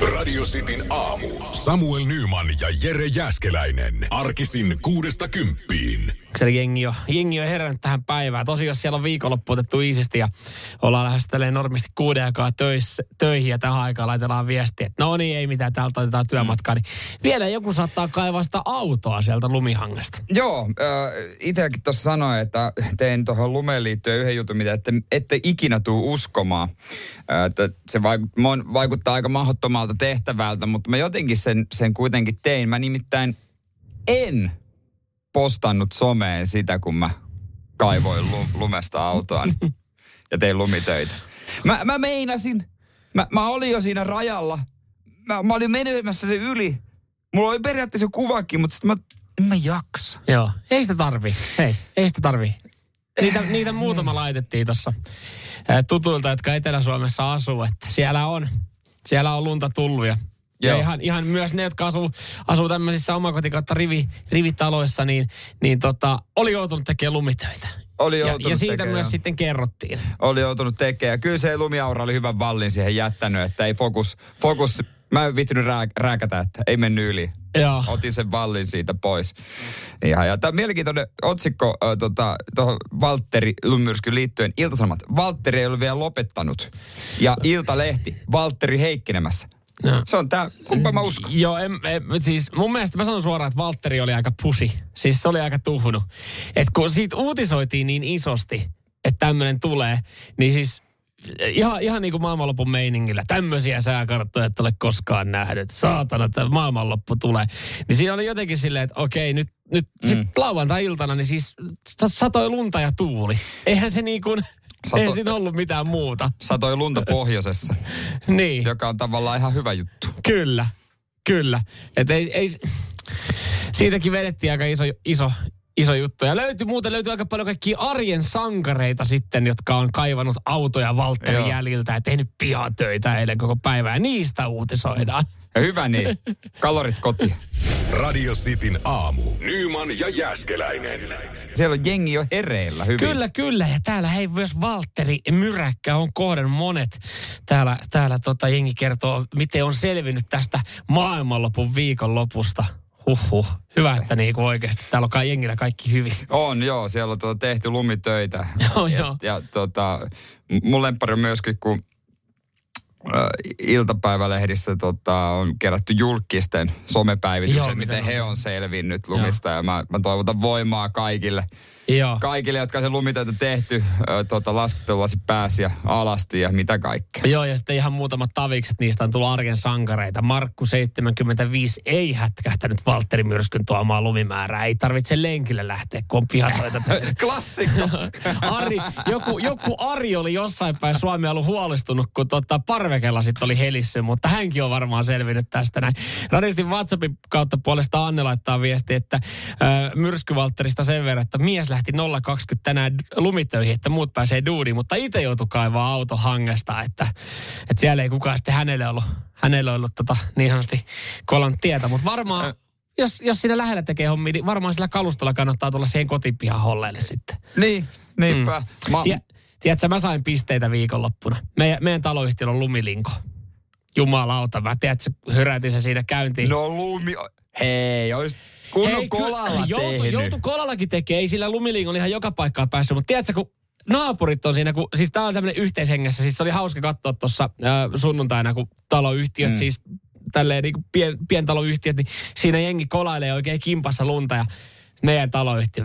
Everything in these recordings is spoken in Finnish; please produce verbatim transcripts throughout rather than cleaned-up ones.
Radio Cityn aamu. Samuel Nyyman ja Jere Jäskeläinen. Arkisin kuudesta kymppiin. Eli jengi on, jengi on herännyt tähän päivään. Tosi, jos siellä on viikonloppu otettu iisisti ja ollaan lähdössä tälleen normisti kuuden aikaa töissä, töihin ja tähän aikaan laitellaan viestiä, että no niin, ei mitään, täältä otetaan työmatkaa. Niin vielä joku saattaa kaivaa sitä autoa sieltä lumihangesta. Joo, äh, itsekin tuossa sanoi, että tein tuohon lumeen liittyen yhden jutun, mitä ette, ette ikinä tule uskomaan. Äh, se vaik- vaikuttaa aika mahdottomalta tehtävältä, mutta mä jotenkin sen, sen kuitenkin tein. Mä nimittäin en postannut someen sitä, kun mä kaivoin lumesta autoani ja tein lumitöitä. Mä, mä meinasin, mä, mä olin jo siinä rajalla, mä, mä olin menemässä se yli. Mulla oli periaatteessa kuvakin, mutta sitten mä, en mä jaksa. Joo, ei sitä tarvi, hei, ei sitä tarvi. Niitä, niitä muutama laitettiin tuossa tutuilta, jotka Etelä-Suomessa asuu, että siellä on, siellä on lunta tullut ja Ja ihan, ihan myös ne, jotka asuu, asuu tämmöisissä omakotikautta rivi, rivitaloissa, niin, niin tota, oli joutunut tekemään lumitöitä. Oli joutunut ja, ja siitä tekemään. Myös sitten kerrottiin. Oli joutunut tekemään. Kyllä se lumiaura oli hyvän vallin siihen jättänyt, että ei fokus, fokus mä en viittynyt rääk, rääkätä, että ei mennyt yli. Joo. Otin sen vallin siitä pois. Ihan, ja tämä mielenkiintoinen otsikko äh, tuohon tota, Valtteri Lumyrskyn liittyen. Ilta-Sanomat. Valtteri ei ole vielä lopettanut. Ja Iltalehti. Valtteri heikkenemässä. No. Se on tää, kumpa mä uskon. Joo, en, en, siis mun mielestä mä sanon suoraan, että Valtteri oli aika pusi. Siis se oli aika tuhunut. Et kun siitä uutisoitiin niin isosti, että tämmönen tulee, niin siis ihan, ihan niin kuin maailmanlopun meiningillä. Tämmöisiä sääkarttoja et ole koskaan nähnyt. Saatana, että maailmanloppu tulee. Niin siinä oli jotenkin silleen, että okei, nyt, nyt mm. sit lauantai-iltana, niin siis satoi lunta ja tuuli. Eihän se niin kuin... Sato, ei siinä ollut mitään muuta. Satoi lunta pohjoisessa, niin. Joka on tavallaan ihan hyvä juttu. Kyllä, kyllä. Et ei, ei, siitäkin vedettiin aika iso, iso, iso juttu. Ja löytyi, muuten löytyi aika paljon kaikkia arjen sankareita sitten, jotka on kaivanut autoja Valtterin jäljiltä ja tehnyt pihatöitä eilen koko päivää. Niistä uutisoidaan. Ja hyvä niin. Kalorit kotiin. Radio Cityn aamu. Nyyman ja Jääskeläinen. Siellä on jengi jo hereillä hyvin. Kyllä, kyllä. Ja täällä hei myös Valtteri Myräkkä on kohden monet. Täällä, täällä tota, jengi kertoo, miten on selvinnyt tästä maailmanlopun viikonlopusta. Huhhuh. Hyvä, että niinku oikeasti. Täällä on jengillä kaikki hyvin. On, joo. Siellä on tuota, tehty lumitöitä. Joo, ja, joo. Ja tota, mun lemppari on myöskin, kun... iltapäivälehdissä tota, on kerätty julkisten somepäivitykset, joo, miten on. He on selvinnyt lumista. Joo. Ja mä, mä toivotan voimaa kaikille, joo. Kaikille jotka sen lumitöitä tehty, ö, tota, laskettelulasi pääsi ja alasti ja mitä kaikkea. Joo, ja sitten ihan muutamat tavikset, niistä on tullut arjen sankareita. Markku seitsemänkymmentäviisi ei hätkähtänyt Valtteri Myrskyn tuomaa lumimäärää. Ei tarvitse lenkille lähteä, kun on pihatoita. Klassikko! Ari, joku, joku Ari oli jossain päin Suomi ollut huolestunut, kun tota, parve sitten oli helissy, mutta hänkin on varmaan selvinnyt tästä näin. Radistin WhatsAppin kautta puolesta Anne laittaa viesti, että äh, myrskyvaltterista sen verran, että mies lähti nolla kaksikymmentä tänään lumitöihin, että muut pääsee duuniin, mutta itse joutui kaivaa auton hangesta, että, että siellä ei kukaan sitten hänelle ollut, hänelle ollut tota, niin sanotusti kolon tietä, mutta varmaan... Jos, jos siinä lähellä tekee hommia, niin varmaan sillä kalustolla kannattaa tulla siihen kotipihan holleille sitten. Niin, niinpä. Mm. Ma- ja, tiedätkö, mä sain pisteitä viikonloppuna. Meidän, meidän taloyhtiöllä on lumilinko. Jumalauta, mä tiedätkö, hörätin se siinä käyntiin. No lumi... Hei, olis kunnon Hei, kolalla kyllä, joutu, joutu kolallakin tekee. Ei sillä lumilingon ihan joka paikkaan päässyt. Mutta tiedätkö, kun naapurit on siinä, kun... Siis tää on tämmönen yhteishengessä. Siis se oli hauska katsoa tuossa äh, sunnuntaina, kun taloyhtiöt mm. siis... Tälleen niin kuin pien, pientaloyhtiöt, niin siinä jengi kolailee oikein kimpassa lunta ja meidän taloyhtiö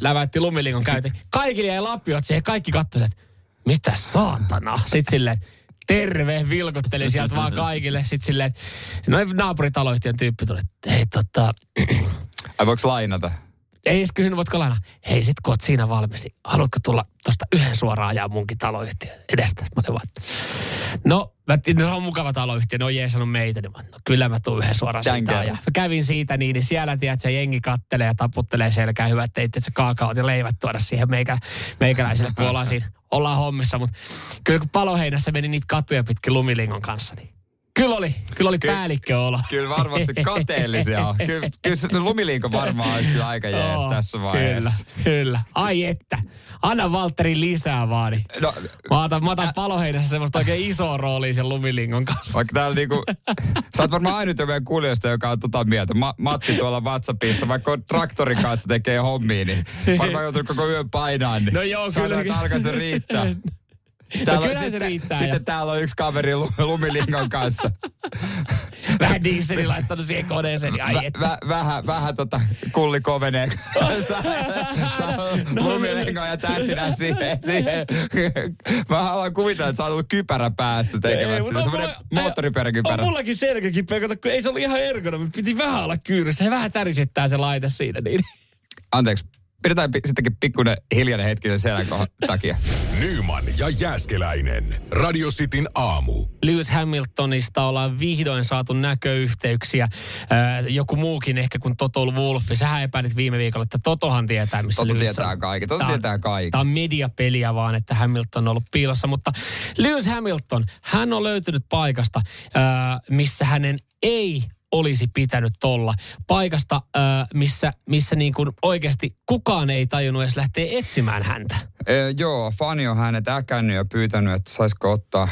läväytti lumilingon käytön. Kaikille jäi lapiot siihen, kaikki katsoivat, että mitä saatana? Sitten silleen, terve, vilkutteli sieltä vaan kaikille. Sitten silleen, että noin naapuritaloyhtiön tyyppi tuli, että hei tota... Ai voiko lainata? Ei edes kysynyt, voitko lainaa? Hei, sit kun oot siinä valmis, haluatko tulla tuosta yhden suoraan ajaa munkin taloyhtiön edestä? Mä olin vaan, no, mä, ne on mukava taloyhtiö, ne on jeesannut meitä. Niin mä, no, kyllä mä tuun yhden suoraan siitä ajaa. Mä kävin siitä niin, niin siellä tiedät, se jengi kattelee ja taputtelee selkää. Hyvä, että itse kaakaot ja leivät tuoda siihen meikä, meikäläisille, kun ollaan siinä, ollaan hommissa. Mutta kyllä kun Paloheinässä meni niitä katuja pitkin lumilingon kanssa, niin Kyllä oli, kyllä oli Ky- päällikköolo. Kyllä varmasti kateellisia on. Kyllä, kyllä lumiliinko varmaan olisi kyllä aika jees oh, tässä vaiheessa. Kyllä, kyllä. Ai että, anna Valtteri lisää vaan. Niin. No, mä otan, mä otan ä- Paloheinässä semmoista oikein isoa roolia sen lumilingon kanssa. Vaikka täällä niinku, sä oot varmaan ainut jo meidän kuulijoista, joka on tota mieltä. Ma- Matti tuolla WhatsAppissa, vaikka on traktorin kanssa tekee hommia, niin varmaan joutunut koko yön painaan. Niin no joo, kyllä. Sanoit, alkaa se riittää. No on, sitten, riittää, sitten täällä on yksi kaveri lumilingon kanssa. Vähän dieselin laittanut siihen koneeseen. Ai vä, vä, vähän vähä tota kulli kovenee. No, lumilingon ja tähdinä siihen, siihen. Mä haluan kuvitella, että sä oot ollut kypärä päässä tekemässä. No, semmoinen no, moottoripyöräkypärä. On mullakin selkäkipeä, kun ei se ollut ihan ergona. Me piti vähän olla kyyryssä. Se vähän tärisittää se laite siinä. Niin. Anteeksi. Pidetään sittenkin pikkuinen hiljainen hetki sen selän takia. Nyyman ja Jääskeläinen. Radio Cityn aamu. Lewis Hamiltonista ollaan vihdoin saatu näköyhteyksiä. Äh, joku muukin ehkä kuin Toto Wolffi. Sähän epäilit viime viikolla, että Totohan tietää, missä Toto Lewis tietää on. Kaikki. Toto tää, tietää kaikki. Tämä on mediapeliä vaan, että Hamilton on ollut piilossa. Mutta Lewis Hamilton, hän on löytynyt paikasta, äh, missä hänen ei olisi pitänyt olla. Paikasta, äh, missä, missä niin kuin oikeasti kukaan ei tajunnut edes lähteä etsimään häntä. Ee, joo, fani on hänet äkännyt ja pyytänyt, että saisiko ottaa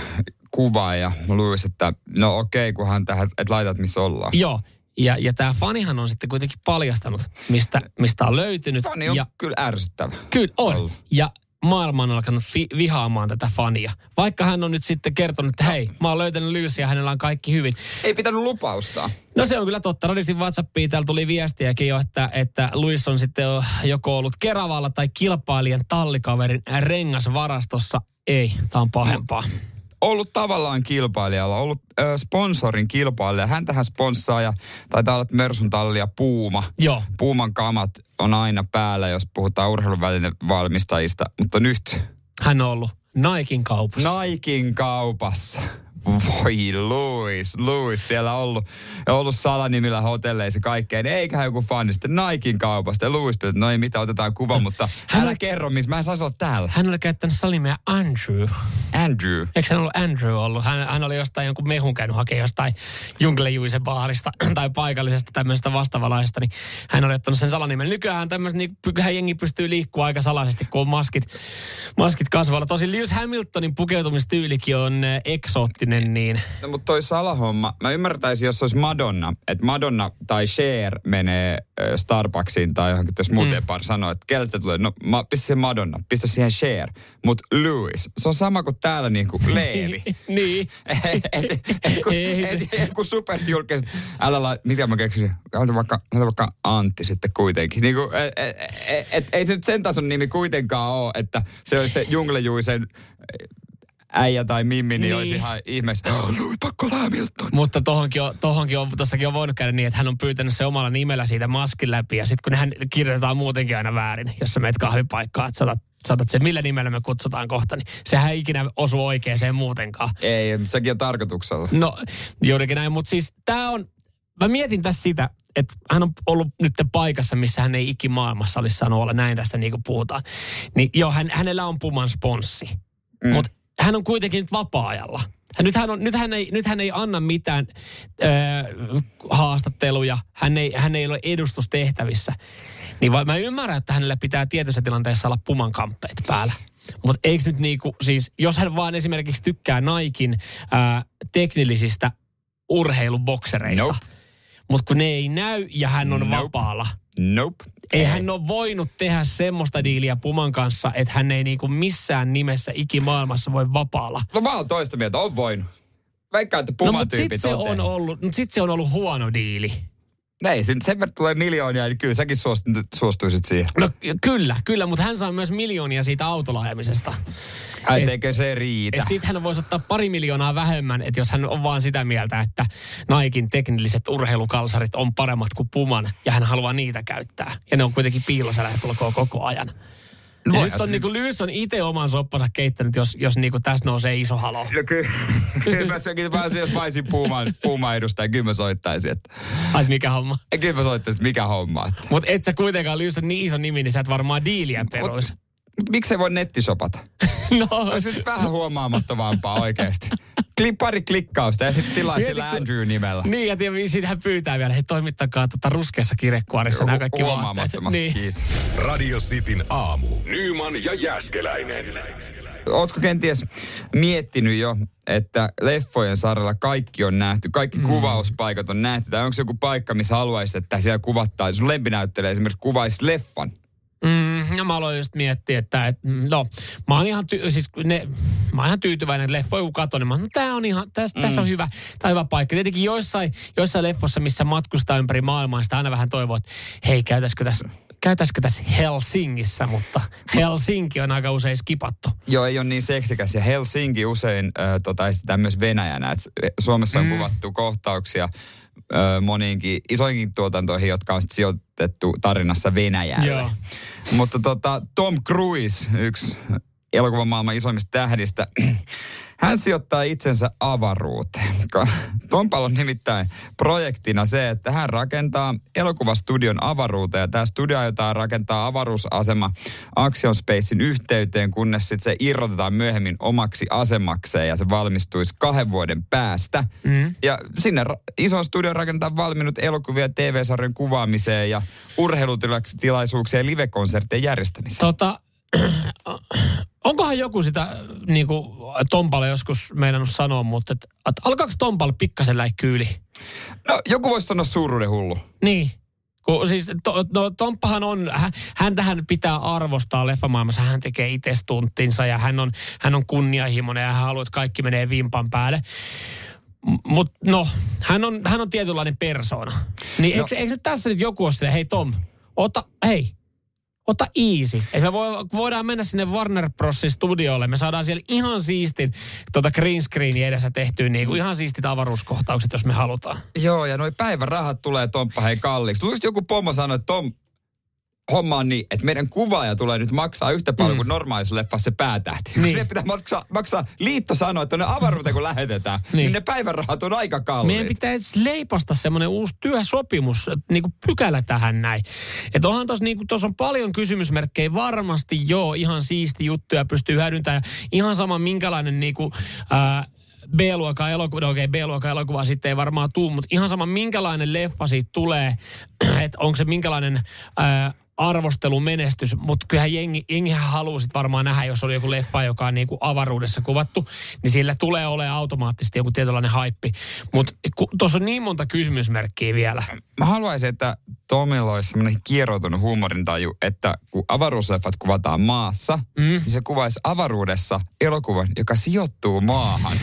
kuvaa ja Lewis, että no okei, kun hän tähän, että laitat missä ollaan. Joo, ja, ja tämä fanihan on sitten kuitenkin paljastanut, mistä, mistä on löytynyt. Fani on ja, kyllä ärsyttävä. Kyllä on. Ollut. Ja maailma on alkanut fi- vihaamaan tätä fania. Vaikka hän on nyt sitten kertonut, että hei, mä oon löytänyt Lewisia ja hänellä on kaikki hyvin. Ei pitänyt lupausta. No se on kyllä totta. Radistin WhatsAppiin täällä tuli viestiäkin jo, että, että Lewis on sitten joko ollut Keravalla tai kilpailijan tallikaverin rengasvarastossa. Ei, tää on pahempaa. Ollut tavallaan kilpailijalla, ollut äh, sponsorin kilpailija. Häntähän sponssaa ja taitaa olla Mersun talli ja Puuma. Joo. Puuman kamat on aina päällä, jos puhutaan urheiluvälinevalmistajista, mutta nyt. Hän on ollut Niken kaupassa. Niken kaupassa. Voi Lewis, Lewis, siellä on ollut, ollut salanimillä hotelleissa kaikkeen. Eiköhän joku fani sitten Niken kaupasta. Ja Lewis, no ei mitään, otetaan kuva, mutta hän älä k- kerro, missä mä en saisi olla täällä. Hän oli käyttänyt salinimeä Andrew. Andrew? Eikö hän ollut Andrew ollut? Hän, hän oli jostain jonkun mehun käynyt hakea jostain Junglejuisen baarista tai paikallisesta tämmöisestä vastavalaista. Niin hän oli ottanut sen salanimen. Nykyään tämmöistä, niin jengi pystyy liikkua aika salaisesti, kun on maskit, maskit kasvalla. Tosin Lewis Hamiltonin pukeutumistyylikin on eksoottinen. Niin. No, mutta toi salahomma, mä ymmärtäisin, jos olisi Madonna, että Madonna tai Cher menee Starbucksiin tai johonkin, jos muuten mm. par sanoo, että keltä tulee, no mä pistä se Madonna, pistä siihen Cher, mutta Lewis, se on sama kuin täällä niinku Leevi. Niin. Et, et, et, kun, et, et, kun superjulkiset, älä la, mitä mä keksin, anta vaikka, vaikka Antti sitten kuitenkin, niin kuin, et, et, et, et, ei se nyt sen tason nimi kuitenkaan ole, että se olisi se Junglejuisen äijä tai mimmi, niin, niin olisi ihan ihmeessä. Oh, Lewis, pakko olla Hamilton. Mutta tohonkin on, tohonkin on, tossakin on voinut käydä niin, että hän on pyytänyt se omalla nimellä siitä maskin läpi. Ja sitten kun hän kirjoitetaan muutenkin aina väärin, jos sä meet kahvipaikkaan, että saatat, saatat se, millä nimellä me kutsutaan kohta, niin sehän ei ikinä osu oikeeseen muutenkaan. Ei, mutta sekin on tarkoituksella. No, juurikin näin. Mutta siis tää on, mä mietin tässä sitä, että hän on ollut nyt paikassa, missä hän ei ikimaailmassa olisi saanut olla. Näin tästä niin kuin puhutaan. Niin joo, hän, hänellä on Puman sponssi. Mm. Mutta hän on kuitenkin nyt vapaa-ajalla. Nyt hän, on, nyt hän, ei, nyt hän ei anna mitään öö, haastatteluja. Hän ei, hän ei ole edustustehtävissä. Niin vai, mä ymmärrän, että hänellä pitää tietyissä tilanteissa olla Puman kamppeet päällä. Mutta eikö nyt niinku, siis jos hän vaan esimerkiksi tykkää Niken öö, teknillisistä urheiluboksereista, nope. Mutta kun ne ei näy ja hän on nope. vapaalla. Nope. Ei hän ole voinut tehdä semmoista diiliä Puman kanssa, että hän ei niinku missään nimessä ikimaailmassa voi vapaalla. No mä oon toista mieltä, on voinut. Vaikka, että Puma-tyypit no, on, on ollut, mutta sit se on ollut huono diili. Ei, sen verran tulee miljoonia, niin kyllä säkin suostuisit siihen. No kyllä, kyllä, mutta hän saa myös miljoonia siitä autolaajamisesta. Ai teikö se riitä? Että sit hän voisi ottaa pari miljoonaa vähemmän, että jos hän on vaan sitä mieltä, että Niken teknilliset urheilukalsarit on paremmat kuin Puman, ja hän haluaa niitä käyttää. Ja ne on kuitenkin piilossa lähestulkoon koko ajan. No, ja nyt on niinku Lewis on itse oman soppansa keittänyt, jos, jos niinku tässä nousee iso halo. No kyllä, kyllä se onkin päässyt, jos mä olisin Puuman, Puuman edustaja, kyllä mä soittaisin. Että ai mikä homma? Kyllä mä soittaisin, että mikä homma. Että mutta et sä kuitenkaan, Lewis on niin iso nimi, niin sä et varmaan diiliä peruisi. miksei voi nettisopata? No. On se vähän huomaamattavampaa oikeasti. Kli, pari klikkausta ja sitten tilaa sillä Andrew-nimellä. Niin, ja sitten hän pyytää vielä, että toimittakaa tuota ruskeassa kirjekuoressa nämä kaikki huomaamattomasti, niin. Kiitos. Radio Cityn aamu. Nyyman ja Jäskeläinen. Ootko kenties miettinyt jo, että leffojen saralla kaikki on nähty, kaikki mm. kuvauspaikat on nähty, tai onko joku paikka, missä haluaisit, että siellä kuvattaa, sun lempinäyttelijä esimerkiksi kuvaisi leffan? Mm, no mä aloin just miettiä, että et, no, mä oon ihan, ty- siis ne, mä oon ihan tyytyväinen leffoja, kun katon, niin mä oon, no, tää on ihan, tässä täs on hyvä, tää on hyvä paikka. Tietenkin joissain, joissain leffossa, missä matkustaa ympäri maailmaa, sitä aina vähän toivoo, että hei, käytäisikö tässä... Käytäisikö tässä Helsingissä, mutta Helsinki on aika usein skipattu. Joo, ei ole niin seksikäs. Ja Helsinki usein äh, tota, esitetään myös Venäjänä. Et Suomessa on mm. kuvattu kohtauksia äh, moniinkin isoinkin tuotantoihin, jotka on sitten sijoitettu tarinassa Venäjälle. Joo. Mutta tota, Tom Cruise, yksi elokuvamaailman isoimmista tähdistä, hän sijoittaa itsensä avaruuteen. Tompalla on nimittäin projektina se, että hän rakentaa elokuvastudion avaruuteen. Tämä studio aiotaan rakentaa avaruusasema Axiom Spacein yhteyteen, kunnes sit se irrotetaan myöhemmin omaksi asemakseen ja se valmistuisi kahden vuoden päästä. Mm. Ja sinne ison studion rakentaa valminnut elokuvia T V-sarjan kuvaamiseen ja urheilutilaisuuksien ja livekonserttien järjestämiseen. Tota... Onkohan joku sitä niin kuin Tompalle joskus meinannut sanoa, mutta et, et alkaako Tompalle pikkasen läikkyyli? No joku voisi sanoa suuruuden hullu. Niin. Kun siis to, no, Tomppahan on, hän tähän pitää arvostaa leffamaailmassa. Hän tekee itse tuntinsa ja hän on, hän on kunnianhimoinen ja hän haluaa, että kaikki menee vimpan päälle. Mutta no, hän on, hän on tietynlainen persoona. Niin no. eikö, eikö tässä nyt joku ole silleen, hei Tom, ota, hei. Ota easy. Et me voidaan mennä sinne Warner Brosin studiolle. Me saadaan siellä ihan siistin tuota green screenin edessä tehtyä niinku ihan siistit avaruuskohtaukset, jos me halutaan. Joo, ja noi päivärahat tulee Tomppa hei kalliiksi. Luulisi joku pommo sanoi, että Tom, homma on niin, että meidän kuvaaja tulee nyt maksaa yhtä paljon mm. kuin normaalisleffassa se päätähti. Niin. Se pitää maksaa, maksaa liitto sanoa, että ne avaruuteen kun lähetetään, niin. niin ne päivärahat on aika kalliit. Meidän pitäisi leipasta semmoinen uusi työsopimus, niin kuin pykälä tähän näin. Että onhan tuossa niin on paljon kysymysmerkkejä, varmasti joo, ihan siisti juttuja pystyy hyödyntämään. Ihan sama minkälainen niin kuin, ää, B-luokan elokuva, okei okay, B-luokan elokuva sitten ei varmaan tule, mutta ihan sama minkälainen leffa siitä tulee, että onko se minkälainen... Ää, arvostelumenestys, mutta kyllähän jengi, jengihän haluaa sit varmaan nähdä, jos oli joku leffa, joka on niinku avaruudessa kuvattu, niin sillä tulee olemaan automaattisesti joku tietynlainen haippi. Mutta tuossa on niin monta kysymysmerkkiä vielä. Mä haluaisin, että Tomilla olisi sellainen kieroutunut huumorintaju, että kun avaruusleffat kuvataan maassa, mm. niin se kuvaisi avaruudessa elokuvan, joka sijoittuu maahan.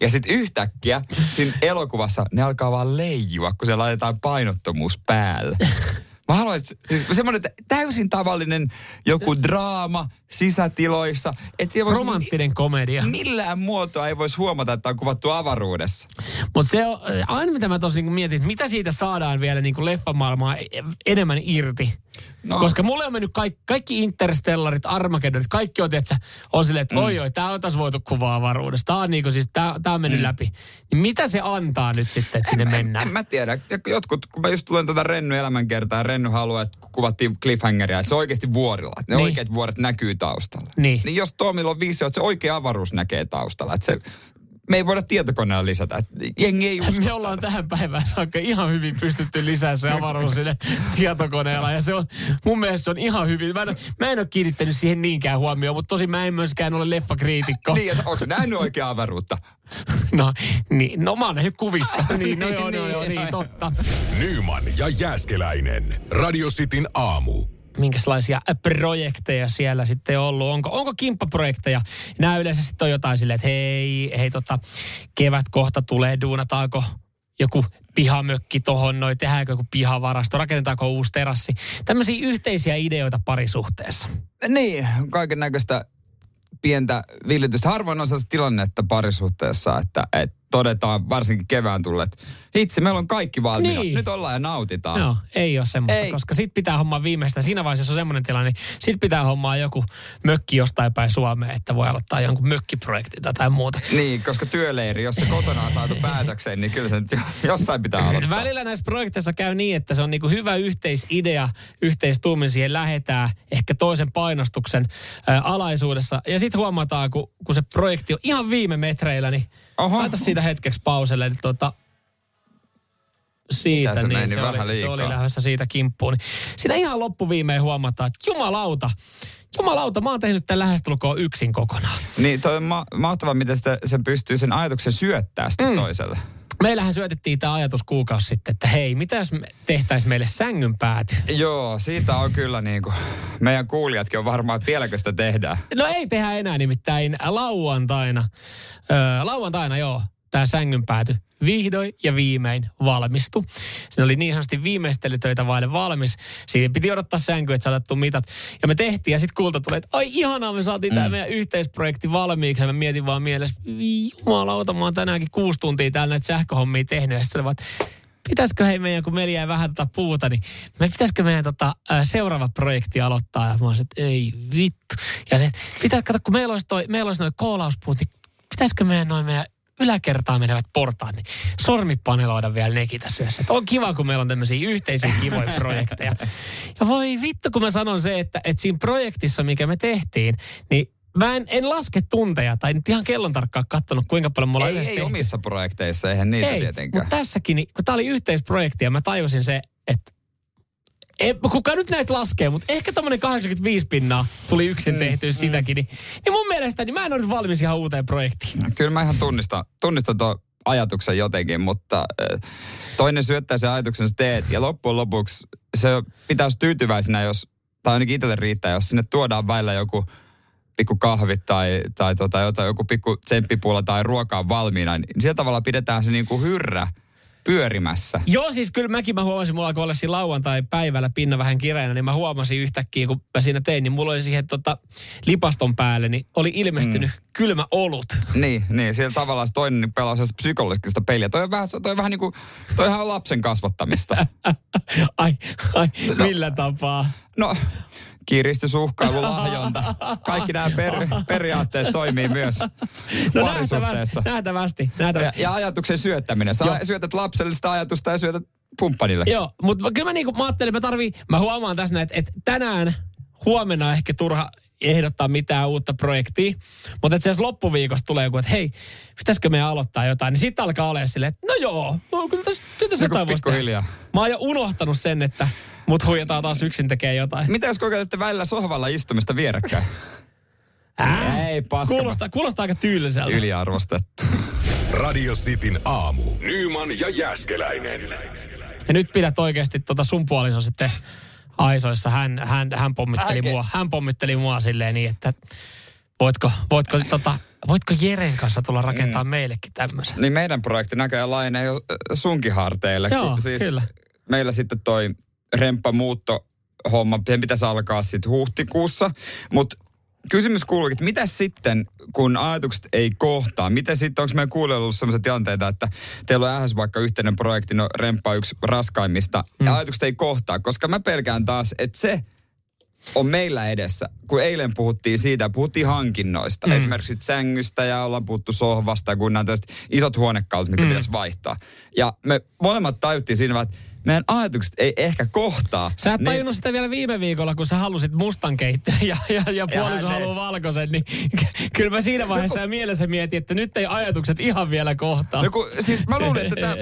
Ja sitten yhtäkkiä siinä elokuvassa ne alkaa vaan leijua, kun se laitetaan painottomuus päälle. Mä haluaisin, semmoinen täysin tavallinen joku draama sisätiloissa. Romanttinen mi- komedia. Millään muotoa ei voisi huomata, että on kuvattu avaruudessa. Mutta se on, aina mitä mä tosin mietin, että mitä siitä saadaan vielä niin kuin leffamaailmaa enemmän irti. No. Koska mulle on mennyt kaikki, kaikki Interstellarit, Armageddonit, kaikki on, tiiätsä, on silleen, että mm. oi oi, tää on taas voitu kuvaa avaruudessa. Tää on, niin kuin, siis, tää, tää on mennyt mm. läpi. Niin mitä se antaa nyt sitten, että en, sinne mennään? En, en mä tiedä. Jotkut, kun mä just tulen tuota Renny elämänkertaa, Renny haluaa, että kuvattiin cliffhangeria, että se oikeasti vuorilla. Että ne niin. oikeat vuoret näkyy taustalla. Niin. Niin jos Tomilla on visio, että se oikea avaruus näkee taustalla, että se... Me ei voida tietokoneella lisätä. Jengi ei uskota. Me ollaan tähän päivään saakka ihan hyvin pystytty lisää se avaruus sinne tietokoneella. Ja se on, mun mielestä se on ihan hyvin. Mä en, mä en ole kiinnittänyt siihen niinkään huomioon, mutta tosi mä en myöskään ole leffakriitikko. Niin, ja sä, ootko nähnyt oikea avaruutta? No, niin, no mä oon nähnyt kuvissa. Niin, no joo, niin, no, joo, niin, totta. Nyyman ja Jääskeläinen. Radio Cityn aamu. Minkälaisia projekteja siellä sitten on ollut? Onko, onko kimppaprojekteja? Nämä yleensä sitten on jotain silleen, että hei, hei tota, kevät kohta tulee, duunataanko joku pihamökki tohon, noi tehdäänkö joku pihavarasto, rakennetaanko uusi terassi? Tämmöisiä yhteisiä ideoita parisuhteessa. Niin, kaiken näköistä pientä villitystä. Harvoin on sellaista tilannetta parisuhteessa, että et todetaan varsinkin kevään tulleet. Hitsi, meillä on kaikki valmiina. Niin. Nyt ollaan ja nautitaan. No, ei ole semmoista, ei. Koska sit pitää hommaa viimeistään. Siinä vaiheessa, jos on semmoinen tilanne, niin sit pitää hommaa joku mökki jostain päin Suomeen, että voi aloittaa jonkun mökkiprojektin tai, tai muuta. Niin, koska työleiri, jos se kotona on saatu päätökseen, niin kyllä se nyt jossain pitää aloittaa. Välillä näissä projekteissa käy niin, että se on niinku hyvä yhteisidea, yhteistuumin siihen lähetään, ehkä toisen painostuksen ä, alaisuudessa. Ja sit huomataan, kun, kun se projekti on ihan viime metreillä, niin oho. Laita siitä hetkeksi pauselle, että tuota, siitä, se niin se oli, se oli lähdössä siitä kimppuun. Siinä ihan loppuviimein huomataan, että jumalauta, jumalauta, mä oon tehnyt tämän lähestulkoon yksin kokonaan. Niin, toi on ma- mahtavaa, miten sitä, sen pystyy sen ajatuksen syöttää sitten mm. toiselle. Meillähän syötettiin tämä ajatus kuukausi sitten, että hei, mitä jos me tehtäisiin meille sängyn pääty? Joo, siitä on kyllä niin kuin, meidän kuulijatkin on varmaan, vieläkö sitä tehdään. No ei tehdä enää nimittäin lauantaina, öö, lauantaina joo, tämä sängyn pääty vihdoin ja viimein valmistu. Se oli niin sanotusti viimeistelytöitä vaille valmis. Siinä piti odottaa sänkyä, että saatettu mitat. Ja me tehtiin ja sitten kulta tuli, että ai ihanaa, me saatiin mm. tämä meidän yhteisprojekti valmiiksi. Ja mä mietin vaan mielessä, jumalauta, mä oon tänäänkin kuusi tuntia täällä näitä sähköhommia tehnyt. Ja sitten oli vaan, että pitäisikö hei meidän, kun meillä jäi vähän tota puuta, niin me pitäisikö meidän tota, ää, seuraava projekti aloittaa. Ja mä oon, että ei vittu. Ja se, pitää katsoa, kun meillä olisi, toi, meillä olisi noi koolauspuut, niin pitäisikö meidän noin meidän yläkertaa menevät portaat, niin sormipaneloida vielä nekin tässä yhdessä. On kiva, kun meillä on tämmöisiä yhteisiä kivoja projekteja. Ja voi vittu, kun mä sanon se, että, että siinä projektissa, mikä me tehtiin, niin mä en, en laske tunteja, tai nyt ihan kellon tarkkaan katsonut, kuinka paljon me ollaan ei, yhdessä ei tehty. Omissa projekteissa, eihän niitä ei, tietenkään. Mutta tässäkin, niin, kun tää oli yhteisprojekti, ja mä tajusin se, että ei, kuka nyt näitä laskee, mutta ehkä tommonen kahdeksankymmentäviisi pinnaa tuli yksin tehtyä mm, sitäkin. Mm. Niin, niin mun mielestä niin mä en ole nyt valmis ihan uuteen projektiin. Kyllä mä ihan tunnistan, tunnistan tuon ajatuksen jotenkin, mutta toinen syöttää sen ajatuksen, sä teet. Ja loppujen lopuksi se pitäisi tyytyväisenä, jos, tai ainakin itselle riittää, jos sinne tuodaan välillä joku pikku kahvit tai, tai tota, jotain, joku pikku tsemppipulla tai ruokaa valmiina. Niin sillä tavalla pidetään se niin kuin hyrrä pyörimässä. Joo, siis kyllä mäkin mä huomasin, mulla alkoi olla siinä lauantai-päivällä pinna vähän kireänä, niin mä huomasin yhtäkkiä, kun mä siinä tein, niin mulla oli siihen tota, lipaston päälle, niin oli ilmestynyt mm. kylmä olut. Niin, niin, siellä tavallaan se toinen pelaa sellaista psykologista peliä. Toi on vähän, toi on vähän niin kuin, toi on lapsen kasvattamista. ai, ai, no, millä tapaa? No, kiristys, uhkailu, lahjonta. Kaikki nämä per, periaatteet toimii myös no, parisuhteessa. Nähtävästi. nähtävästi. Ja, ja ajatuksen syöttäminen. Sä Joo. syötät lapselle sitä ajatusta ja syötät pumppanille. Joo, mutta kyllä mä, niin mä ajattelin, mä tarvii, mä huomaan tässä näin, että tänään, huomenna on ehkä turha ehdottaa mitään uutta projektia, mutta että se loppuviikossa tulee joku, että hei, pitäisikö meidän aloittaa jotain, niin sitten alkaa olemaan silleen, että no joo, no, kyllä tässä jotain joku voisi tehdä. Mä oon jo unohtanut sen, että mut huijataan taas yksin tekee jotain. Mitä jos kokeilette välillä sohvalla istumista vierekkäin? Ää, ei paska. Kuulostaa, kuulostaa aika tyyliseltä. Yliarvostettu. Radio Cityn aamu. Nyyman ja Jäskeläinen. Ja nyt pidät oikeasti tota sun puolison sitten aisoissa. Hän, hän, hän, pommitteli mua, hän pommitteli mua silleen niin, että voitko, voitko, tota, voitko Jeren kanssa tulla rakentaa mm. meillekin tämmöisen? Niin meidän projekti näköjään lainee jo sunkin harteille. Joo, siis kyllä. Meillä sitten toi remppamuuttohomma, sen pitäisi alkaa sitten huhtikuussa. Mutta kysymys kuuluukin, että mitä sitten, kun ajatukset ei kohtaa? Miten sitten, onko meidän kuulijoilla ollut sellaisia tilanteita, että teillä on ähäs vaikka yhteinen projekti, no remppa yksi raskaimmista, mm. ja ajatukset ei kohtaa? Koska mä pelkään taas, että se on meillä edessä. Kun eilen puhuttiin siitä, puhuttiin hankinnoista. Mm. Esimerkiksi sängystä ja ollaan puhuttu sohvasta, kun nämä tästä isot huonekalut, mitkä mm. pitäisi vaihtaa. Ja me molemmat tajuttiin siinä, että meidän ajatukset ei ehkä kohtaa. Sä et tajunnut niin sitä vielä viime viikolla, kun sä halusit mustan keittiä ja, ja, ja puoliso ja haluaa valkoisen, niin kyllä mä siinä vaiheessa no, mielessä mietin, että nyt ei ajatukset ihan vielä kohtaa. No kun, siis mä luulen, että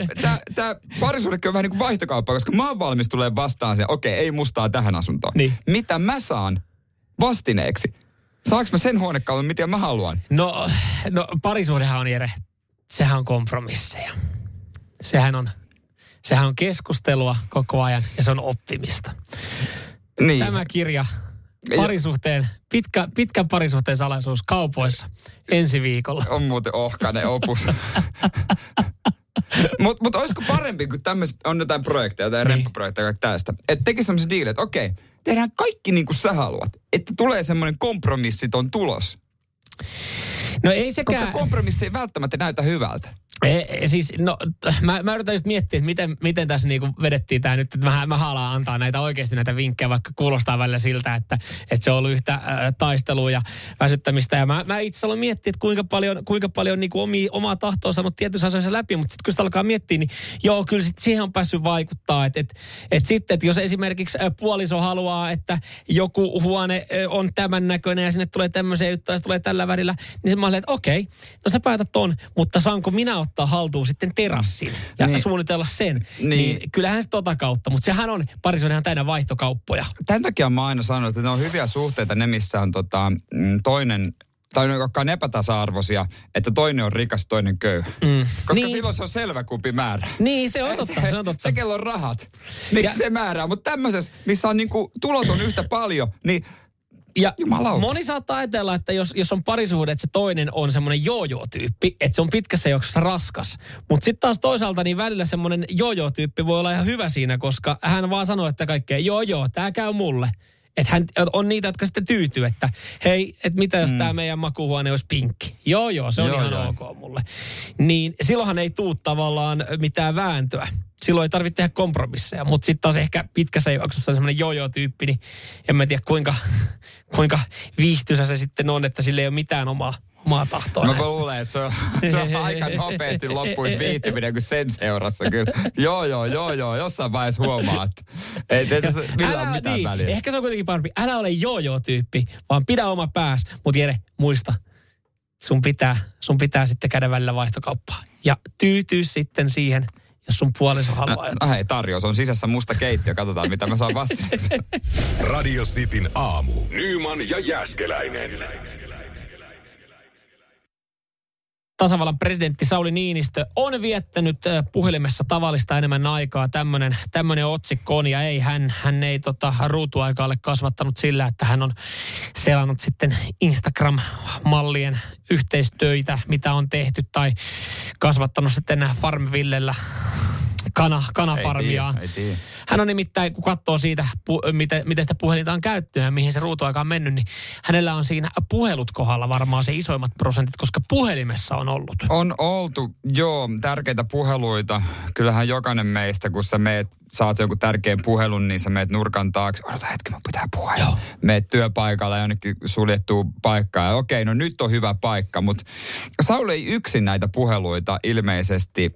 tämä parisuudekin on vähän niin kuin vaihtokauppa, koska mä oon valmis tulemaan vastaan sen, okei, ei mustaa tähän asuntoon. Niin. Mitä mä saan vastineeksi? Saanko mä sen huonekalun, mitä mä haluan? No, no parisuudehan on, Jere, sehän on kompromisseja. Sehän on... Sehän on keskustelua koko ajan ja se on oppimista. Niin. Tämä kirja, parisuhteen, pitkä, pitkä parisuhteen salaisuus kaupoissa ensi viikolla. On muuten ohkainen opus. Mutta mut olisiko parempi, kun tämmöistä on jotain projekteja, jotain niin remppaprojekteja ja kaikki tästä. Että tekisi semmoisen diilin, että okei, tehdään kaikki niin kuin sä haluat. Että tulee semmoinen kompromissiton tulos. No ei sekään. Koska kompromissi ei välttämättä näytä hyvältä. E, siis, no, mä, mä yritän just miettiä, että miten, miten tässä niinku vedettiin tämä nyt, että mä, mä haluan antaa näitä oikeasti näitä vinkkejä, vaikka kuulostaa välillä siltä, että, että se on ollut yhtä ää, taistelua ja väsyttämistä. Ja mä, mä itse aloin miettiä, että kuinka paljon, kuinka paljon niinku omia, omaa tahtoa on saanut tietyissä asioissa läpi, mutta sitten kun sitä alkaa miettiä, niin joo, kyllä sit siihen on päässyt vaikuttaa. Että et, et sitten, että jos esimerkiksi puoliso haluaa, että joku huone on tämän näköinen ja sinne tulee tämmöiseen juttuun ja se tulee tällä värillä, niin se mä olen, että okei, no sä päätät ton, mutta saanko minä ottaa haltuun sitten terassin ja niin. suunnitella sen. Niin. niin kyllähän se tota kautta, mutta sehän on, Paris on ihan täynnä vaihtokauppoja. Tämän takia mä aina sanon, että ne on hyviä suhteita ne, missä on tota, toinen, tai ne, jotka on epätasa-arvoisia, että toinen on rikas, toinen köyhä. Mm. Koska niin. silloin se on selvä kumpi määrä. Niin, se on totta. Se, se, on totta. se kello on rahat, niin ja. se määrää. Mutta tämmöisessä, missä on niinku, tulot on yhtä paljon, niin ja moni saattaa ajatella, että jos, jos on parisuhde, että se toinen on semmoinen jojo-tyyppi, että se on pitkässä juoksussa raskas. Mutta sitten taas toisaalta niin välillä semmoinen jojo-tyyppi voi olla ihan hyvä siinä, koska hän vaan sanoo, että kaikkea joo joo, tää käy mulle. Että hän on niitä, jotka sitten tyytyy, että hei, että mitä jos mm. tämä meidän makuuhuone olisi pinkki? Joo joo, se on joo, ihan joo. ok mulle. Niin silloinhan ei tuu tavallaan mitään vääntöä. Silloin ei tarvitse tehdä kompromisseja, mutta sitten taas ehkä pitkässä juoksussa semmoinen jojo-tyyppi, niin en mä tiedä kuinka, kuinka viihtyisä se sitten on, että sillä ei ole mitään omaa, omaa tahtoa näissä. Mä luulen, että se on, se on aika nopeasti loppuisi viihtyminen kuin sen seurassa kyllä. Joo, joo, joo, joo, jossain vaiheessa huomaat. Ei tietysti millään ole mitään niin. väliä. Ehkä se on kuitenkin parempi. Älä ole jojo-tyyppi, vaan pidä oma pääs. Mutta Jere, muista, sun pitää, sun pitää sitten käydä välillä vaihtokauppaa ja tyytyy sitten siihen, jos sun puoliso haluaa no, jotain. Hei, tarjous on sisässä musta keittiö. Katsotaan, mitä mä saan vastineeksi. Radio Cityn aamu. Nyyman ja Jäskeläinen. Tasavallan presidentti Sauli Niinistö on viettänyt puhelimessa tavallista enemmän aikaa. Tämmönen, tämmönen otsikko on, ja ei, hän, hän ei tota, ruutuaikaalle kasvattanut sillä, että hän on selannut sitten Instagram-mallien yhteistöitä, mitä on tehty, tai kasvattanut sitten Farmvillellä kana, kanafarmiaan. Ei tiiä, ei tiiä. Hän on nimittäin, kun katsoo siitä, pu, miten, miten sitä puhelinta on käyttöön ja mihin se ruutuaika on mennyt, niin hänellä on siinä puhelut kohdalla varmaan se isoimmat prosentit, koska puhelimessa on ollut. On oltu, joo, tärkeitä puheluita. Kyllähän jokainen meistä, kun sä meet, saat jonkun tärkeän puhelun, niin sä meet nurkan taakse. Odota hetki, mun pitää puhelua. Joo. Meet työpaikalla ja jonnekin suljettuun paikkaan. Okei, no nyt on hyvä paikka, mutta Sauli ei yksin näitä puheluita ilmeisesti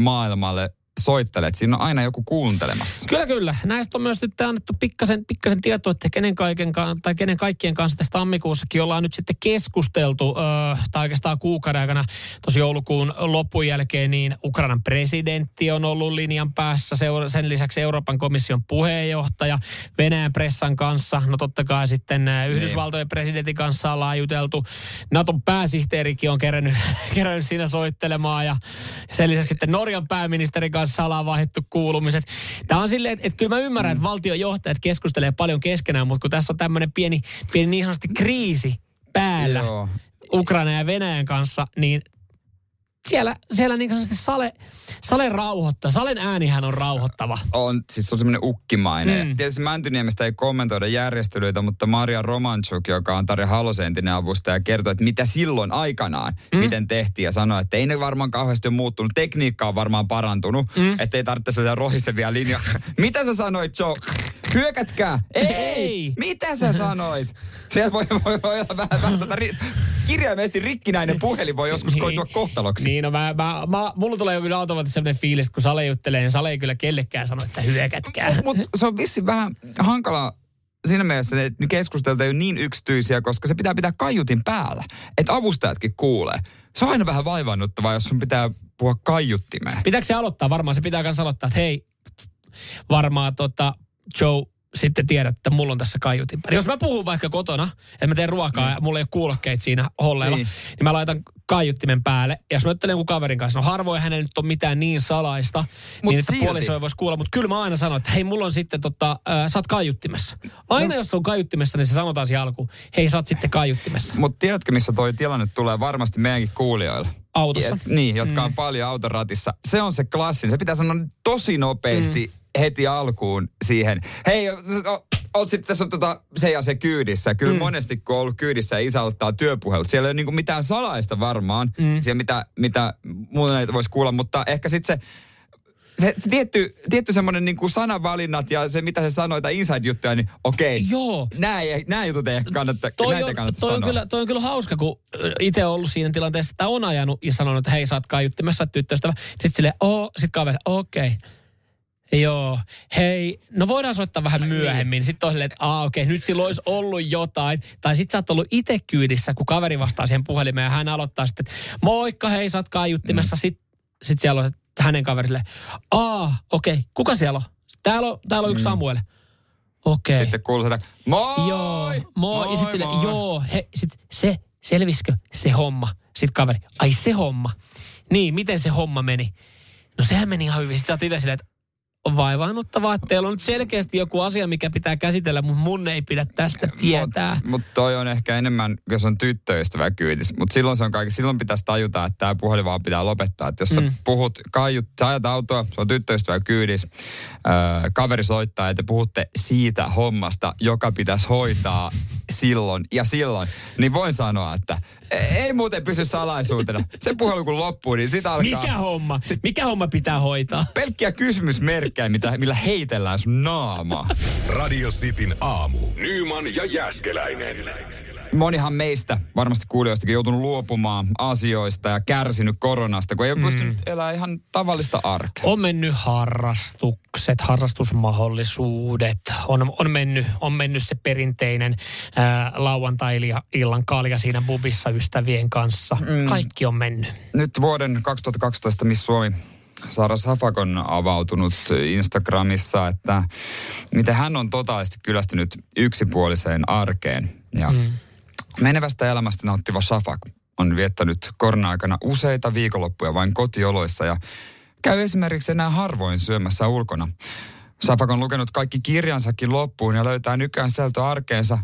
maailmalle soittelet. Siinä on aina joku kuuntelemassa. Kyllä, kyllä. Näistä on myös nyt annettu pikkasen, pikkasen tietoa, että kenen, kaiken, tai kenen kaikkien kanssa tässä tammikuussakin ollaan nyt sitten keskusteltu, äh, tai oikeastaan kuukauden aikana, tosi joulukuun lopun jälkeen, niin Ukrainan presidentti on ollut linjan päässä, seura- sen lisäksi Euroopan komission puheenjohtaja, Venäjän pressan kanssa, no totta kai sitten äh, Yhdysvaltojen niin. presidentin kanssa ollaan juteltu. Naton pääsihteerikin on kerännyt, kerännyt siinä soittelemaan, ja sen lisäksi sitten Norjan pääministeri kanssa salaa vaihdettu kuulumiset. Tämä on silleen, että, että kyllä mä ymmärrän, että valtiojohtajat keskustelee paljon keskenään, mutta kun tässä on tämmöinen pieni, pieni niin sanotusti kriisi päällä Joo. Ukraina ja Venäjän kanssa, niin siellä, siellä niin sanotusti sale, sale rauhoittaa. Salen äänihän on rauhoittava. On, siis se on semmoinen ukkimainen. Mm. Tietysti Mäntyniemestä ei kommentoida järjestelyitä, mutta Maria Romantsuk, joka on Tarja Halosen entinen avustaja, kertoi, että mitä silloin aikanaan, mm. miten tehtiin, ja sanoi, että ei ne varmaan kauheasti ole muuttunut. Tekniikka on varmaan parantunut, mm. ettei tarvitse sellaisia rohisevia linjoja. Mitä sä sanoit, Joe? Hyökätkää! Ei! ei. Mitä sä sanoit? Siellä voi, voi, voi olla vähän, vähän tuota, ri, kirjaimellisesti rikkinäinen puhelin voi joskus koitua kohtaloksi. Niin, no mä, mä, mä, mulla tulee kyllä automaattisesti sellainen fiilis, kun Sale juttelee, niin Sale ei kyllä kellekään sano, että hyökätkää. Mutta mut, se on vissiin vähän hankalaa siinä mielessä, että keskustelta ei ole niin yksityisiä, koska se pitää pitää kaiutin päällä, että avustajatkin kuulee. Se on aina vähän vaivannuttavaa, jos sun pitää puhua kaiuttimeen. Pitääkö se aloittaa? Varmaan se pitää myös aloittaa, että hei, varmaan tota Joe, sitten tiedät, että mulla on tässä kaiutin päällä. Jos mä puhun vaikka kotona, että mä teen ruokaa niin. ja mulla ei ole kuulokkeita siinä holleilla, niin, niin mä laitan kaiuttimen päälle. Ja jos mä ottelen joku kaverin kanssa, no harvoin hänellä nyt on mitään niin salaista, mut niin että puolisoja voisi kuulla. Mutta kyllä mä aina sanon, että hei, mulla on sitten, tota, äh, sä oot kaiuttimessa. Aina no. jos on kaiuttimessa, niin se sanotaan siihen alkuun, hei, sä oot sitten kaiuttimessa. Mutta tiedätkö, missä toi tilanne tulee varmasti meidänkin kuulijoilla? Autossa. Et, niin, jotka on mm. paljon autoratissa. Se on se klassinen. Se pitää sanoa tosi nopeasti. Mm. heti alkuun siihen. Hei, oot sitten tässä tota, se ja se kyydissä. Kyllä mm. monesti, kun on ollut kyydissä, isä ottaa työpuhelut. Siellä ei ole niinku mitään salaista varmaan, mm. siellä mitä, mitä muuta näitä voisi kuulla, mutta ehkä sitten se... Se tietty, tietty semmoinen niinku sanavalinnat ja se, mitä se sanoi, tai inside-juttuja, niin okei, nämä jutut ei ehkä kannata, näitä kannattaa sanoa. On kyllä, toi on kyllä hauska, kun itse on ollut siinä tilanteessa, että on ajanut ja sanonut, että hei, sä oot kaiuttimessa, sä oot tyttöystävä. Sitten silleen, oo, sit kaveri, okei. Joo, hei, no voidaan soittaa vähän myöhemmin. Sitten on silleen, että aah, okei, nyt sillä olisi ollut jotain. Tai sitten sä oot ollut itse kyydissä, kun kaveri vastaa siihen puhelimeen ja hän aloittaa sitten, että moikka, hei, sä oot kaiuttimessa. Mm. Sitten sit siellä on hänen kaverille. Aa, okei. Okay. Kuka siellä on? Täällä on, täällä on yksi mm. Samuel. Okei. Okay. Sitten kuuluu sitä, moi! Joo, moi! moi ja sitten silleen, joo, he, sit, se, selvisikö se homma? Sitten kaveri, ai se homma. Niin, miten se homma meni? No sehän meni ihan hyvin. Sitten sä oot itse silleen, että on vaivaannuttavaa, että teillä on nyt selkeästi joku asia, mikä pitää käsitellä, mutta mun ei pidä tästä tietää. Mutta mut toi on ehkä enemmän, jos on tyttöystävä kyytis. Mutta silloin se on kaikki, silloin pitäisi tajuta, että tämä puhelin vaan pitää lopettaa. Että jos mm. sä puhut, kaiut, sä ajat autoa, se on tyttöystävä kyytis, äh, kaveri soittaa ja te puhutte siitä hommasta, joka pitäisi hoitaa silloin ja silloin. Niin voin sanoa, että ei muuten pysy salaisuutena. Se puhelu kun loppuu, niin sitä alkaa... Mikä homma? Sit, mikä homma pitää hoitaa? Pelkkiä kysymysmerkkejä, mitä, millä heitellään sun naamaa. Radio Cityn aamu. Nyyman ja Jäskeläinen. Monihan meistä, varmasti kuulijoistakin, joutunut luopumaan asioista ja kärsinyt koronasta, kun ei ole mm. pystynyt elämään ihan tavallista arkea. On mennyt harrastukset, harrastusmahdollisuudet, on, on, mennyt, on mennyt se perinteinen äh, lauantai-illan kalja siinä bubissa ystävien kanssa. Mm. Kaikki on mennyt. Nyt vuoden kaksituhattakaksitoista Miss Suomi Sara Chafak on avautunut Instagramissa, että miten hän on totaalisesti kyllästynyt yksipuoliseen arkeen ja... Mm. Menevästä elämästä nauttiva Chafak on viettänyt korona-aikana useita viikonloppuja vain kotioloissa ja käy esimerkiksi enää harvoin syömässä ulkona. Chafak on lukenut kaikki kirjansakin loppuun ja löytää nykyään sieltä arkeensa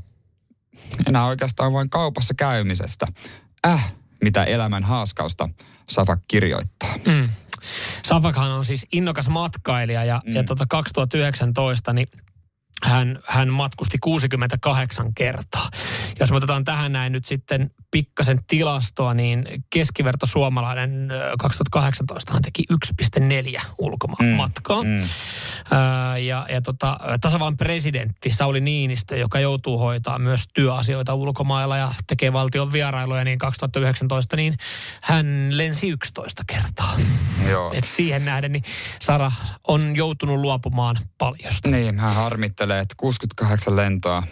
enää oikeastaan vain kaupassa käymisestä. Äh, mitä elämän haaskausta Chafak kirjoittaa. Mm. Chafakhan on siis innokas matkailija ja, mm. ja tota kaksituhattayhdeksäntoista niin... Hän, hän matkusti kuusikymmentäkahdeksan kertaa. Jos me otetaan tähän näin nyt sitten pikkasen tilastoa, niin keskiverto suomalainen kaksituhattakahdeksantoista hän teki yksi pilkku neljä ulkomaanmatkaa. Mm, mm. Ja, ja tota, tasavallan presidentti Sauli Niinistö, joka joutuu hoitaa myös työasioita ulkomailla ja tekee valtion vierailuja, niin kaksituhattayhdeksäntoista niin hän lensi yksitoista kertaa. Joo. Et siihen nähden niin Sara on joutunut luopumaan paljosta. Niin, hän harmittaa, että kuusikymmentäkahdeksan lentoa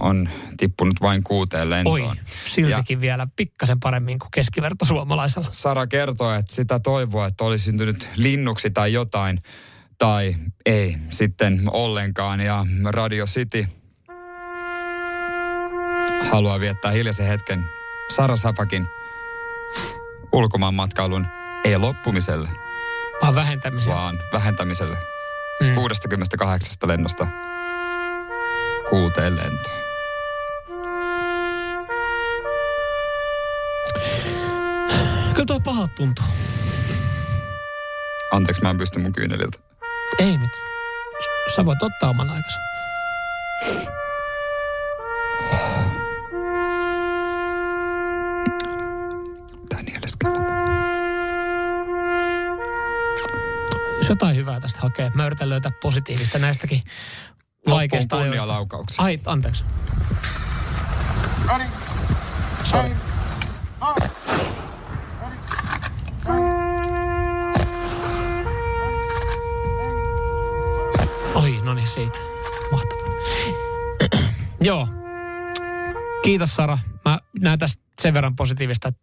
on tippunut vain kuuteen lentoon. Oi, siltikin ja vielä pikkasen paremmin kuin keskiverto suomalaisella. Sara kertoo, että sitä toivoa, että olisi syntynyt linnuksi tai jotain, tai ei sitten ollenkaan. Ja Radio City haluaa viettää hiljaisen hetken Sara Chafakin ulkomaanmatkailun ei loppumiselle, vaan vähentämiselle. Vaan vähentämiselle. Mm. kuusikymmentäkahdeksan lennosta kuuteen lentoon. Kyllä tuo paha tuntuu. Anteeksi, mä en pysty mun kyyneliltä. Ei mitään. Sä voit ottaa oman aikasi. Tää nieleskellä. Jos jotain hyvää tästä hakee, mä yritän löytää positiivista näistäkin vaikeista ajoista. Ai, anteeksi. Noniin. Sorry. Oi, no niin siitä. Mahtavaa. Joo. Kiitos Sara. Mä näen tästä sen verran positiivista, että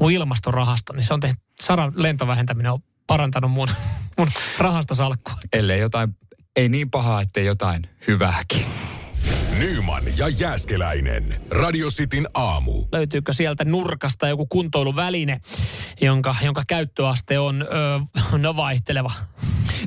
mun ilmastorahasto, niin se on tehnyt, Saran lentovähentäminen on parantanut mun, mun rahastosalkkua. Ellei jotain Ei niin pahaa, ettei jotain hyvääkin. Nyyman ja Jääskeläinen. Radio Cityn aamu. Löytyykö sieltä nurkasta joku kuntoiluväline, jonka, jonka käyttöaste on öö, no vaihteleva?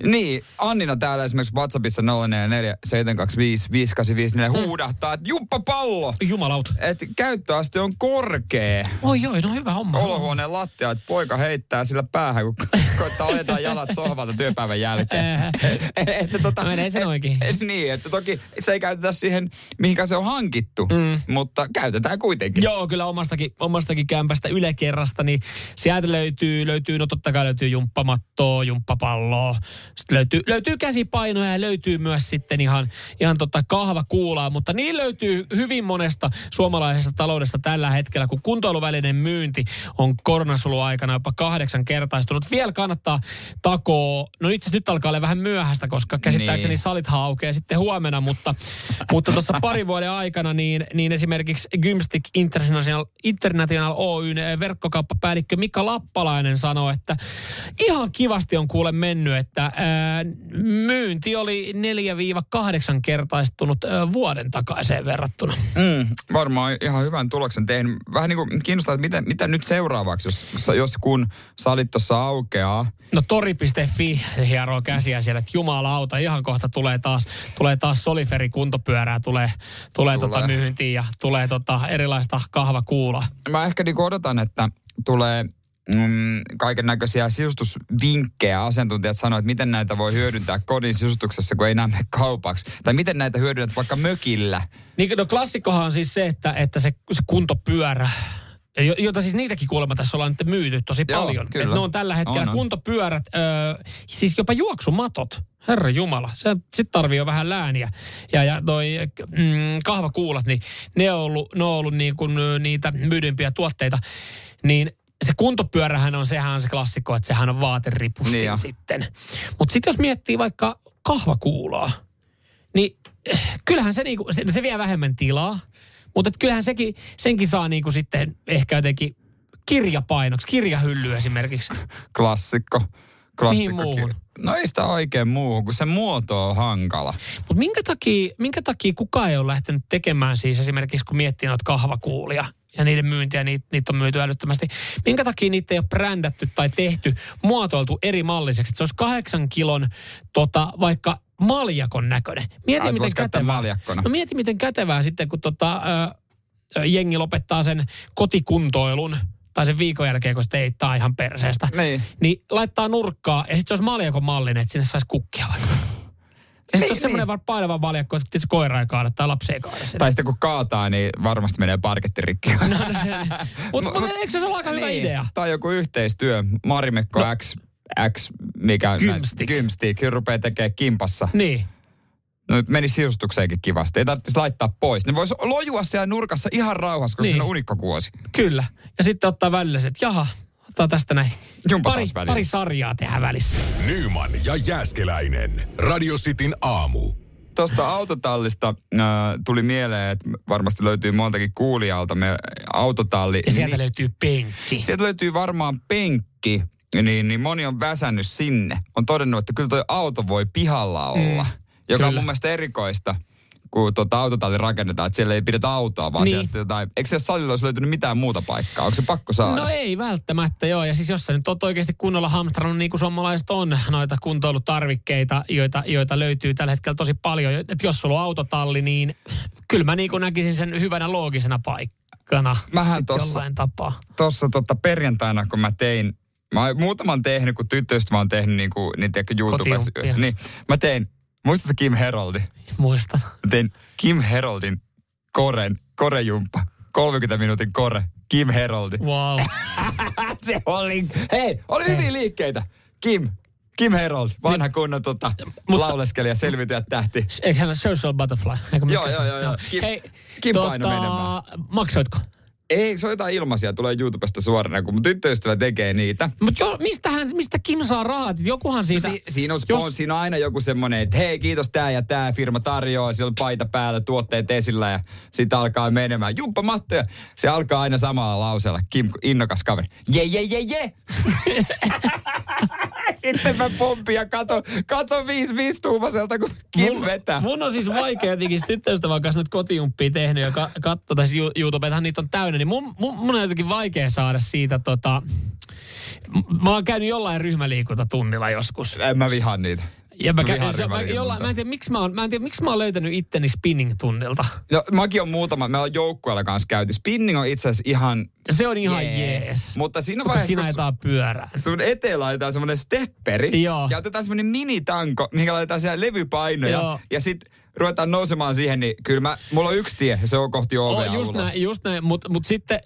Niin, Annina täällä esimerkiksi WhatsAppissa nolla neljä seitsemän kaksi viisi viisi kahdeksan viisi neljä huudahtaa, että jumppapallo! Jumalaut. Että käyttöaste on korkea. Oi joo, no hyvä homma. Olohuoneen lattia, että poika heittää sillä päähän, kun koittaa otetaan jalat sohvalta työpäivän jälkeen. Että tota... Menee sen oikein. Niin, että toki se ei käytetä siihen, mihinkä se on hankittu, mm. mutta käytetään kuitenkin. Joo, kyllä omastakin, omastakin kämpästä yläkerrasta, niin sieltä löytyy, löytyy, no totta kai löytyy jumppamattoa, jumppapalloa. Sitten löytyy, löytyy käsipainoja ja löytyy myös sitten ihan, ihan tota kahvakuulaa, mutta niin löytyy hyvin monesta suomalaisesta taloudesta tällä hetkellä, kun kuntoiluvälinen myynti on koronasulu aikana jopa kahdeksan kertaistunut. Vielä kannattaa takoa, no itse asiassa nyt alkaa olla vähän myöhäistä, koska käsittääkseni niin. Salithan aukeaa sitten huomenna, mutta tuossa mutta parin vuoden aikana niin, niin esimerkiksi Gymstick International, International Oyn verkkokauppapäällikkö Mika Lappalainen sanoi, että ihan kivasti on kuule mennyt, että ää, myynti oli neljä kahdeksan kertaistunut ää, vuoden takaiseen verrattuna. Mm, varmaan ihan hyvän tuloksen tehnyt. Vähän niin kuin kiinnostaa, että mitä, mitä nyt seuraavaksi, jos, jos kun salit tuossa aukeaa. No tori piste fi hieroo käsiä siellä, että jumalauta, ihan kohta tulee taas, tulee taas Soliferi kuntopyörää, tulee, tulee, tulee. Tota myyntiin ja tulee tota erilaista kahvakuulaa. Mä ehkä niin odotan, että tulee... Mm, kaiken näköisiä sisustusvinkkejä. Asiantuntijat sanoo, että miten näitä voi hyödyntää kodin sisustuksessa, kun ei enää mene kaupaksi. Tai miten näitä hyödynnät vaikka mökillä. Niin, no klassikkohan on siis se, että, että se, se kuntopyörä, jota siis niitäkin kuulemma tässä ollaan nyt myyty tosi Joo, paljon. Kyllä. Et ne on tällä hetkellä on, on. kuntopyörät, ö, siis jopa juoksumatot. Herra Jumala, sitten tarvii jo vähän lääniä. Ja, ja noi mm, kahvakuulat, niin ne on ollut, ne on ollut niin kuin, niitä myydympiä tuotteita. Niin se kuntopyörähän on, sehän on se klassikko, että sehän on vaateripustin niin sitten. Mutta sitten jos miettii vaikka kahvakuulaa, niin kyllähän se, niinku, se, se vie vähemmän tilaa, mutta kyllähän sekin, senkin saa niinku sitten ehkä jotenkin kirjapainoksi, kirjahylly esimerkiksi. Klassikko. Klassikko. Mihin muuhun? No ei sitä oikein muuhun, kun se muoto on hankala. Mutta minkä takia, minkä takia kukaan ei ole lähtenyt tekemään siis esimerkiksi, kun miettii noita kahvakuulia ja niiden myyntiä, niitä, niitä on myyty älyttömästi. Minkä takia niitä ei ole brändätty tai tehty, muotoiltu eri malliseksi? Että se olisi kahdeksan kilon tota, vaikka maljakon näköinen. Mieti, miten kätevää. No mieti, miten kätevää sitten, kun tota, ö, jengi lopettaa sen kotikuntoilun tai sen viikon jälkeen, kun se teittaa ihan perseestä. Niin. Niin laittaa nurkkaa ja sitten se olisi maljakon mallinen, että sinne saisi kukkia vaikka. Ja sitten niin, se on semmoinen niin painava valjakko, että tietysti koira ei kaada tai lapsi ei kaada sen. Tai sitten kun kaataa, niin varmasti menee parkettirikki. No, no mutta mut, mut, eikö se ole aika niin hyvä idea? Tai joku yhteistyö. Marimekko no. X, X, mikä? Gymstick. Gymstick, rupeaa tekemään kimpassa. Niin. No nyt meni sisustukseenkin kivasti. Ei tarvitsisi laittaa pois. Ne voisi lojua siellä nurkassa ihan rauhassa, kun niin siinä on unikkokuosi. Kyllä. Ja sitten ottaa välillä se, että jaha, ottaa tästä näin. Pari, pari sarjaa tehdään välissä. Nyyman ja Jääskeläinen. Radio Cityn aamu. Tuosta autotallista äh, tuli mieleen, että varmasti löytyy montakin kuulijalta me autotalli. Ja sieltä niin, löytyy penkki. Sieltä löytyy varmaan penkki, niin, niin moni on väsännyt sinne. On todennut, että kyllä toi auto voi pihalla olla, mm, joka kyllä on mun mielestä erikoista, kun tuota autotalli rakennetaan, että siellä ei pidetä autoa, vaan niin sieltä jotain. Eikö siellä salilla olisi löytynyt mitään muuta paikkaa? Onko se pakko saada? No ei välttämättä, joo. Ja siis jos sä nyt oot oikeasti kunnolla hamstrannut, niin kuin suomalaiset on, noita kuntoilutarvikkeita, joita, joita löytyy tällä hetkellä tosi paljon. Että jos sulla on autotalli, niin kyllä mä niin kuin näkisin sen hyvänä loogisena paikkana. Mähän tossa, tossa tota perjantaina, kun mä tein, mä muutaman tehnyt, kun tyttöistä mä oon tehnyt niin kuin, niin tiedätkö, YouTubessa. Niin, mä tein. Muistatko Kim Heroldi? Muistan. Tein Kim Heroldin koren, korejumppa. kolmenkymmenen minuutin kore. Kim Heroldi. Wow. Se oli, hei, oli hei hyviä liikkeitä. Kim, Kim Herold, vanha niin kunnon tota, lauleskelija, selviytyjä tähti. Eikö hän ole Social Butterfly? Joo, joo, joo, joo. Kim, hei, Kim tota, paino menemään. Maksoitko? Ei, se on jotain ilmaisia, tulee YouTubesta suorana, kun mun tyttöystävä tekee niitä. Mutta mistä Kim saa rahat? Jokuhan siitä... No si, siinä, on, jos... on, siinä on aina joku semmoinen, että hei, kiitos, tää ja tää firma tarjoaa, siellä on paita päällä, tuotteet esillä ja siitä alkaa menemään. Jumppa mattoja. Se alkaa aina samalla lauseella. Kim, innokas kaveri. Je, je, je, je. sitten mä pompin ja katon, katon viisi viisi tuumaselta, kun Kim mun, vetää. Mun on siis vaikea jotenkin tyttöystävän kanssa nyt kotiumppia tehnyt ja ka- katso, tai YouTubetahan niitä on täynnä, niin mun, mun, mun on jotenkin vaikea saada siitä tota... Mä oon käynyt jollain ryhmäliikuntatunnilla joskus. En mä vihaan niitä. Ja mä, käyn, se, mä, jollain, mä en tiedä, miksi mä oon, mä en tiedä, miksi mä oon löytänyt itteni spinning-tunnilta. No, mäkin on muutama, me ollaan joukkueella kanssa käyty. Spinning on itse asiassa ihan... Se on ihan jees. jees. Mutta siinä vaiheessa, kun laitetaan pyörää. Sun eteen laitetaan semmoinen stepperi. Joo. Ja otetaan semmoinen minitanko, mihin laitetaan siellä levypainoja. Joo. Ja sit ruvetaan nousemaan siihen, niin kyllä mä, mulla on yksi tie, se on kohti ovea ulos. Näin, just näin, mutta mut sitten,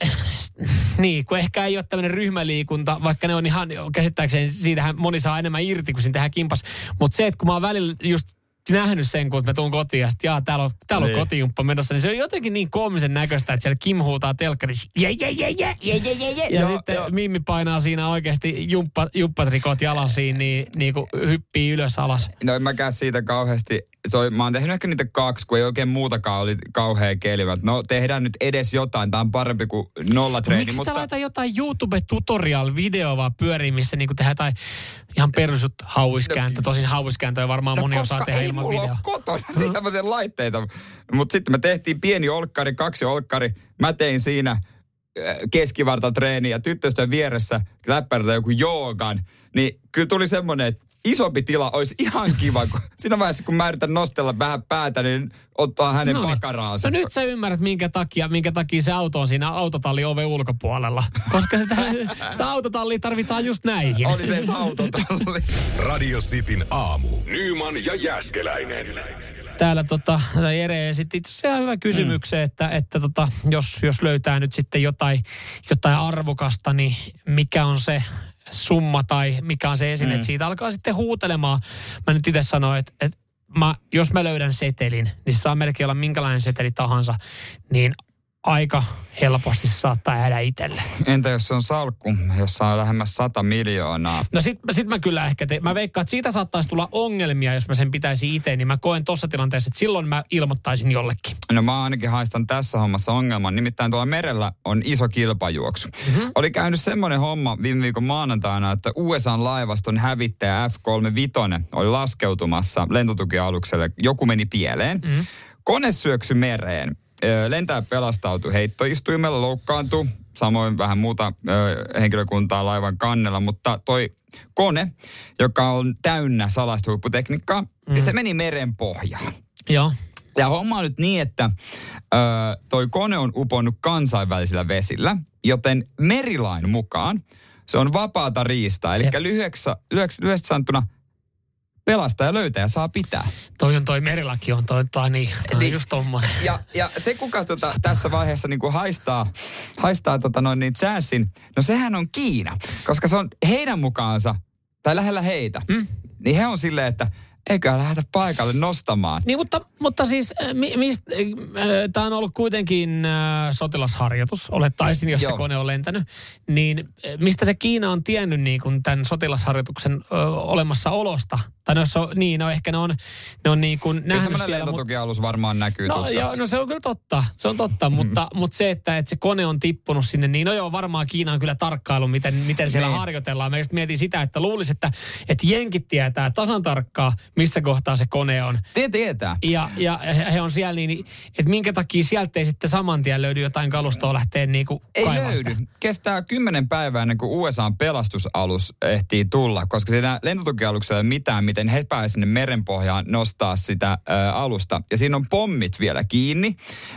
niin, kun ehkä ei ole tämmöinen ryhmäliikunta, vaikka ne on ihan, käsittääkseni siitähän moni saa enemmän irti, kun siinä tehdään kimpas. Mutta se, että kun mä oon välillä just nähnyt sen, kun mä tuun kotiin ja sitten jaa, täällä on, täällä on kotijumppa menossa, niin se on jotenkin niin koomisen näköistä, että siellä Kim huutaa telkkarissa, jee, jee, jee, jee, jee, jee, jee, jee. Ja joo, sitten jo. Mimmi painaa siinä oikeasti jumppa, jumppatrikot jalasiin, niin, niin kuin hyppii ylös alas. No en mäkään siitä kauheasti. Toi, mä oon tehnyt ehkä niitä kaksi, kun ei oikein muutakaan oli kauhean kelivä. No tehdään nyt edes jotain, tää on parempi kuin nollatreeni. No, miksi mutta... sä laita jotain YouTube-tutorial-videoa vaan pyöriin, missä niinku tehdään tai ihan perusut hauiskääntö. Tosin hauiskääntöä varmaan no, moni osaa tehdä ilman videoa. Koska ei mulla video. Kotona mm. sellaisia laitteita. Mutta sitten me tehtiin pieni olkkari, kaksi olkkari. Mä tein siinä keskivartatreeni ja tyttöystävän vieressä läppärillä joku joogan. Niin kyllä tuli semmoinen, että isompi tila olisi ihan kiva, kun siinä vaiheessa, kun mä yritän nostella vähän päätä, niin ottaa hänen no, pakaraansa. No nyt sä ymmärrät, minkä takia, minkä takia se auto on siinä autotallin oven ulkopuolella. Koska sitä, sitä autotallia tarvitaan just näihin. Oli se autotalli. Radio Cityn aamu. Nyyman ja Jäskeläinen. Täällä tota, Jere esitti itse asiassa ihan hyvän kysymyksen, mm. että, että tota, jos, jos löytää nyt sitten jotain, jotain arvokasta, niin mikä on se... summa tai mikä on se esine, mm. että siitä alkaa sitten huutelemaan. Mä nyt itse sanoin, että, että mä, jos mä löydän setelin, niin se saa melkein olla minkälainen seteli tahansa, niin aika helposti saattaa jäädä itselle. Entä jos se on salkku, jossa on lähemmäs sata miljoonaa? No sit, sit mä kyllä ehkä, te, mä veikkaan, että siitä saattaisi tulla ongelmia, jos mä sen pitäisi itse, niin mä koen tossa tilanteessa, että silloin mä ilmoittaisin jollekin. No mä ainakin haistan tässä hommassa ongelman, nimittäin tuolla merellä on iso kilpajuoksu. Mm-hmm. Oli käynyt semmoinen homma viime viikon maanantaina, että U S A:n laivaston hävittäjä F kolmekymmentäviisi oli laskeutumassa lentotukialukselle, joku meni pieleen. Mm-hmm. Kone syöksy mereen. Lentäjä pelastautui heittoistuimella, loukkaantui, samoin vähän muuta ö, henkilökuntaa laivan kannella, mutta toi kone, joka on täynnä salaista huipputekniikkaa, mm. se meni meren pohjaan. Joo. Ja homma on nyt niin, että ö, toi kone on uponnut kansainvälisillä vesillä, joten merilain mukaan se on vapaata riistaa, eli lyhyeksi, lyhyeksi, lyhyeksi sanottuna pelastaja löytää ja saa pitää. Toi on toi merilaki on toi, toi niin, toi niin, just tommoinen. Ja, ja se kuka tota, tässä vaiheessa niinku haistaa, haistaa tota noin niin chanssin, no sehän on Kiina. Koska se on heidän mukaansa, tai lähellä heitä, mm. niin he on silleen, että eiköhän lähdetä paikalle nostamaan. Niin, mutta, mutta siis mi, mi, tämä on ollut kuitenkin äh, sotilasharjoitus, olettaisin, jos Joo. se kone on lentänyt. Niin mistä se Kiina on tiennyt niin kuin tämän sotilasharjoituksen ö, olemassaolosta? Tai ne on, niin, no ehkä ne on, ne on niin kuin nähnyt siellä. Kyllä semmoinen lentotukialus varmaan näkyy. No, joo, no se on kyllä totta, se on totta, mutta, mutta se, että, että se kone on tippunut sinne, niin no joo, varmaan Kiina on kyllä tarkkaillut, miten, miten siellä niin. harjoitellaan. Mä just mietin sitä, että luulisi, että, että jenkit tietää tasan tarkkaan, missä kohtaa se kone on. Te tietää. Ja, ja he on siellä niin, että minkä takia sieltä ei sitten saman tien löydy jotain kalustoa lähteä niin kuin kaivaa sitä. Ei löydy. Kestää kymmenen päivää ennen kuin U S A:n pelastusalus ehtii tulla, koska siinä lentotukialuksella ei ole mitään, miten he pääsivät sinne merenpohjaan nostaa sitä ö, alusta. Ja siinä on pommit vielä kiinni,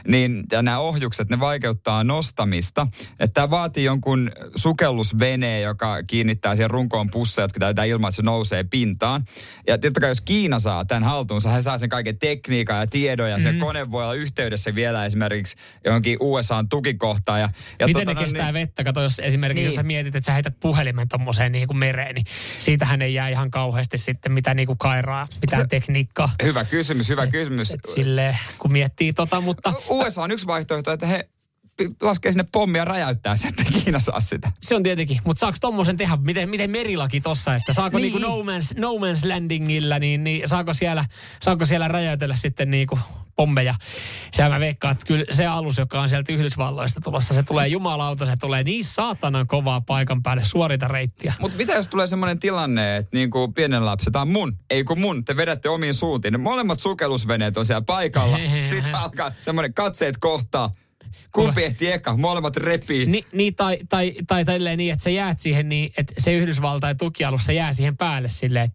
niin nämä ohjukset, ne vaikeuttaa nostamista. Että tämä vaatii jonkun sukellusveneen, joka kiinnittää siihen runkoon pusseja, jotka täytetään ilman, että se nousee pintaan. Ja tietysti jos Kiina saa tämän haltuunsa, he saa sen kaiken tekniikan ja tiedon, ja mm-hmm. se kone voi olla yhteydessä vielä esimerkiksi johonkin U S A:n tukikohtaan. Ja, ja miten tota, ne kestää niin, vettä? Kato, jos esimerkiksi niin. jos sä mietit, että sä heität puhelimen tommoseen niin kuin mereen, niin siitähän ei jää ihan kauheasti sitten mitä niinku kairaa, mitä se, tekniikkaa. Hyvä kysymys, hyvä et, kysymys. Et silleen, kun miettii tota, mutta... U S A on yksi vaihtoehto, että he laskee sinne pommia ja räjäyttää sen, että Kiina saa sitä. Se on tietenkin, mutta saako tommosen tehdä, miten, miten merilaki tossa, että saako niin. niinku no man's, no man's landingillä, niin, niin saako, siellä, saako siellä räjäytellä sitten niinku pommeja. Sehän mä veikkaan, että kyllä se alus, joka on sieltä Yhdysvalloista tulossa, se tulee jumalauta, se tulee niin saatanan kovaa paikan päälle suorita reittiä. Mutta mitä jos tulee semmoinen tilanne, että niin kuin pienen lapsen, tämä on mun, ei kun mun, te vedätte omiin suuntiin. Ne molemmat sukellusveneet on siellä paikalla, sitten alkaa semmoinen katseet kohtaa. Kumpi ehti eka, molemmat repii. Ni, niin, tai, tai, tai, tai niin, että sä jäät siihen niin, että se Yhdysvaltain tukialus, se jää siihen päälle silleen.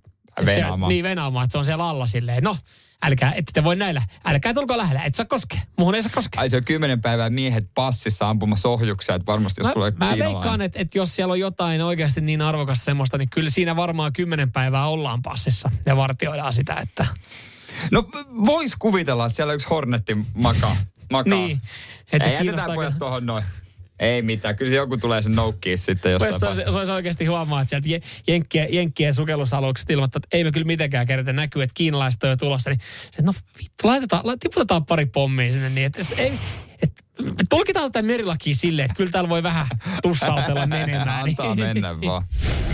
Venaamaan. Niin, venaamaan, että se on siellä alla silleen, no, älkää, ette te voi näillä, älkää tulko lähellä, et saa koskea, muhun ei saa koskea. Ai se on kymmenen päivää miehet passissa ampumassa ohjuksia, että varmasti jos mä, tulee kiinalainen. Mä veikkaan, että et jos siellä on jotain oikeasti niin arvokasta semmoista, niin kyllä siinä varmaan kymmenen päivää ollaan passissa ja vartioidaan sitä, että... No, vois kuvitella, että siellä yksi hornetti makaa. makaa. Niin. Et se ei jätetään pojat tuohon noin. Ei mitään, kyllä se joku tulee sen noukkiin sitten jossain vaiheessa. Se olisi oikeasti huomaa, että sieltä jenkkien, jenkkien sukellusalukset ilmoittaa, että ei me kyllä mitenkään kertaa näkyy, että kiinalaiset on jo tulossa. Niin, no vittu, laitetaan, tiputetaan pari pommia sinne niin, että ei... Et, tulkitaan tätä merilakia silleen, että kyllä täällä voi vähän tussautella menemään. Antaa mennä vaan.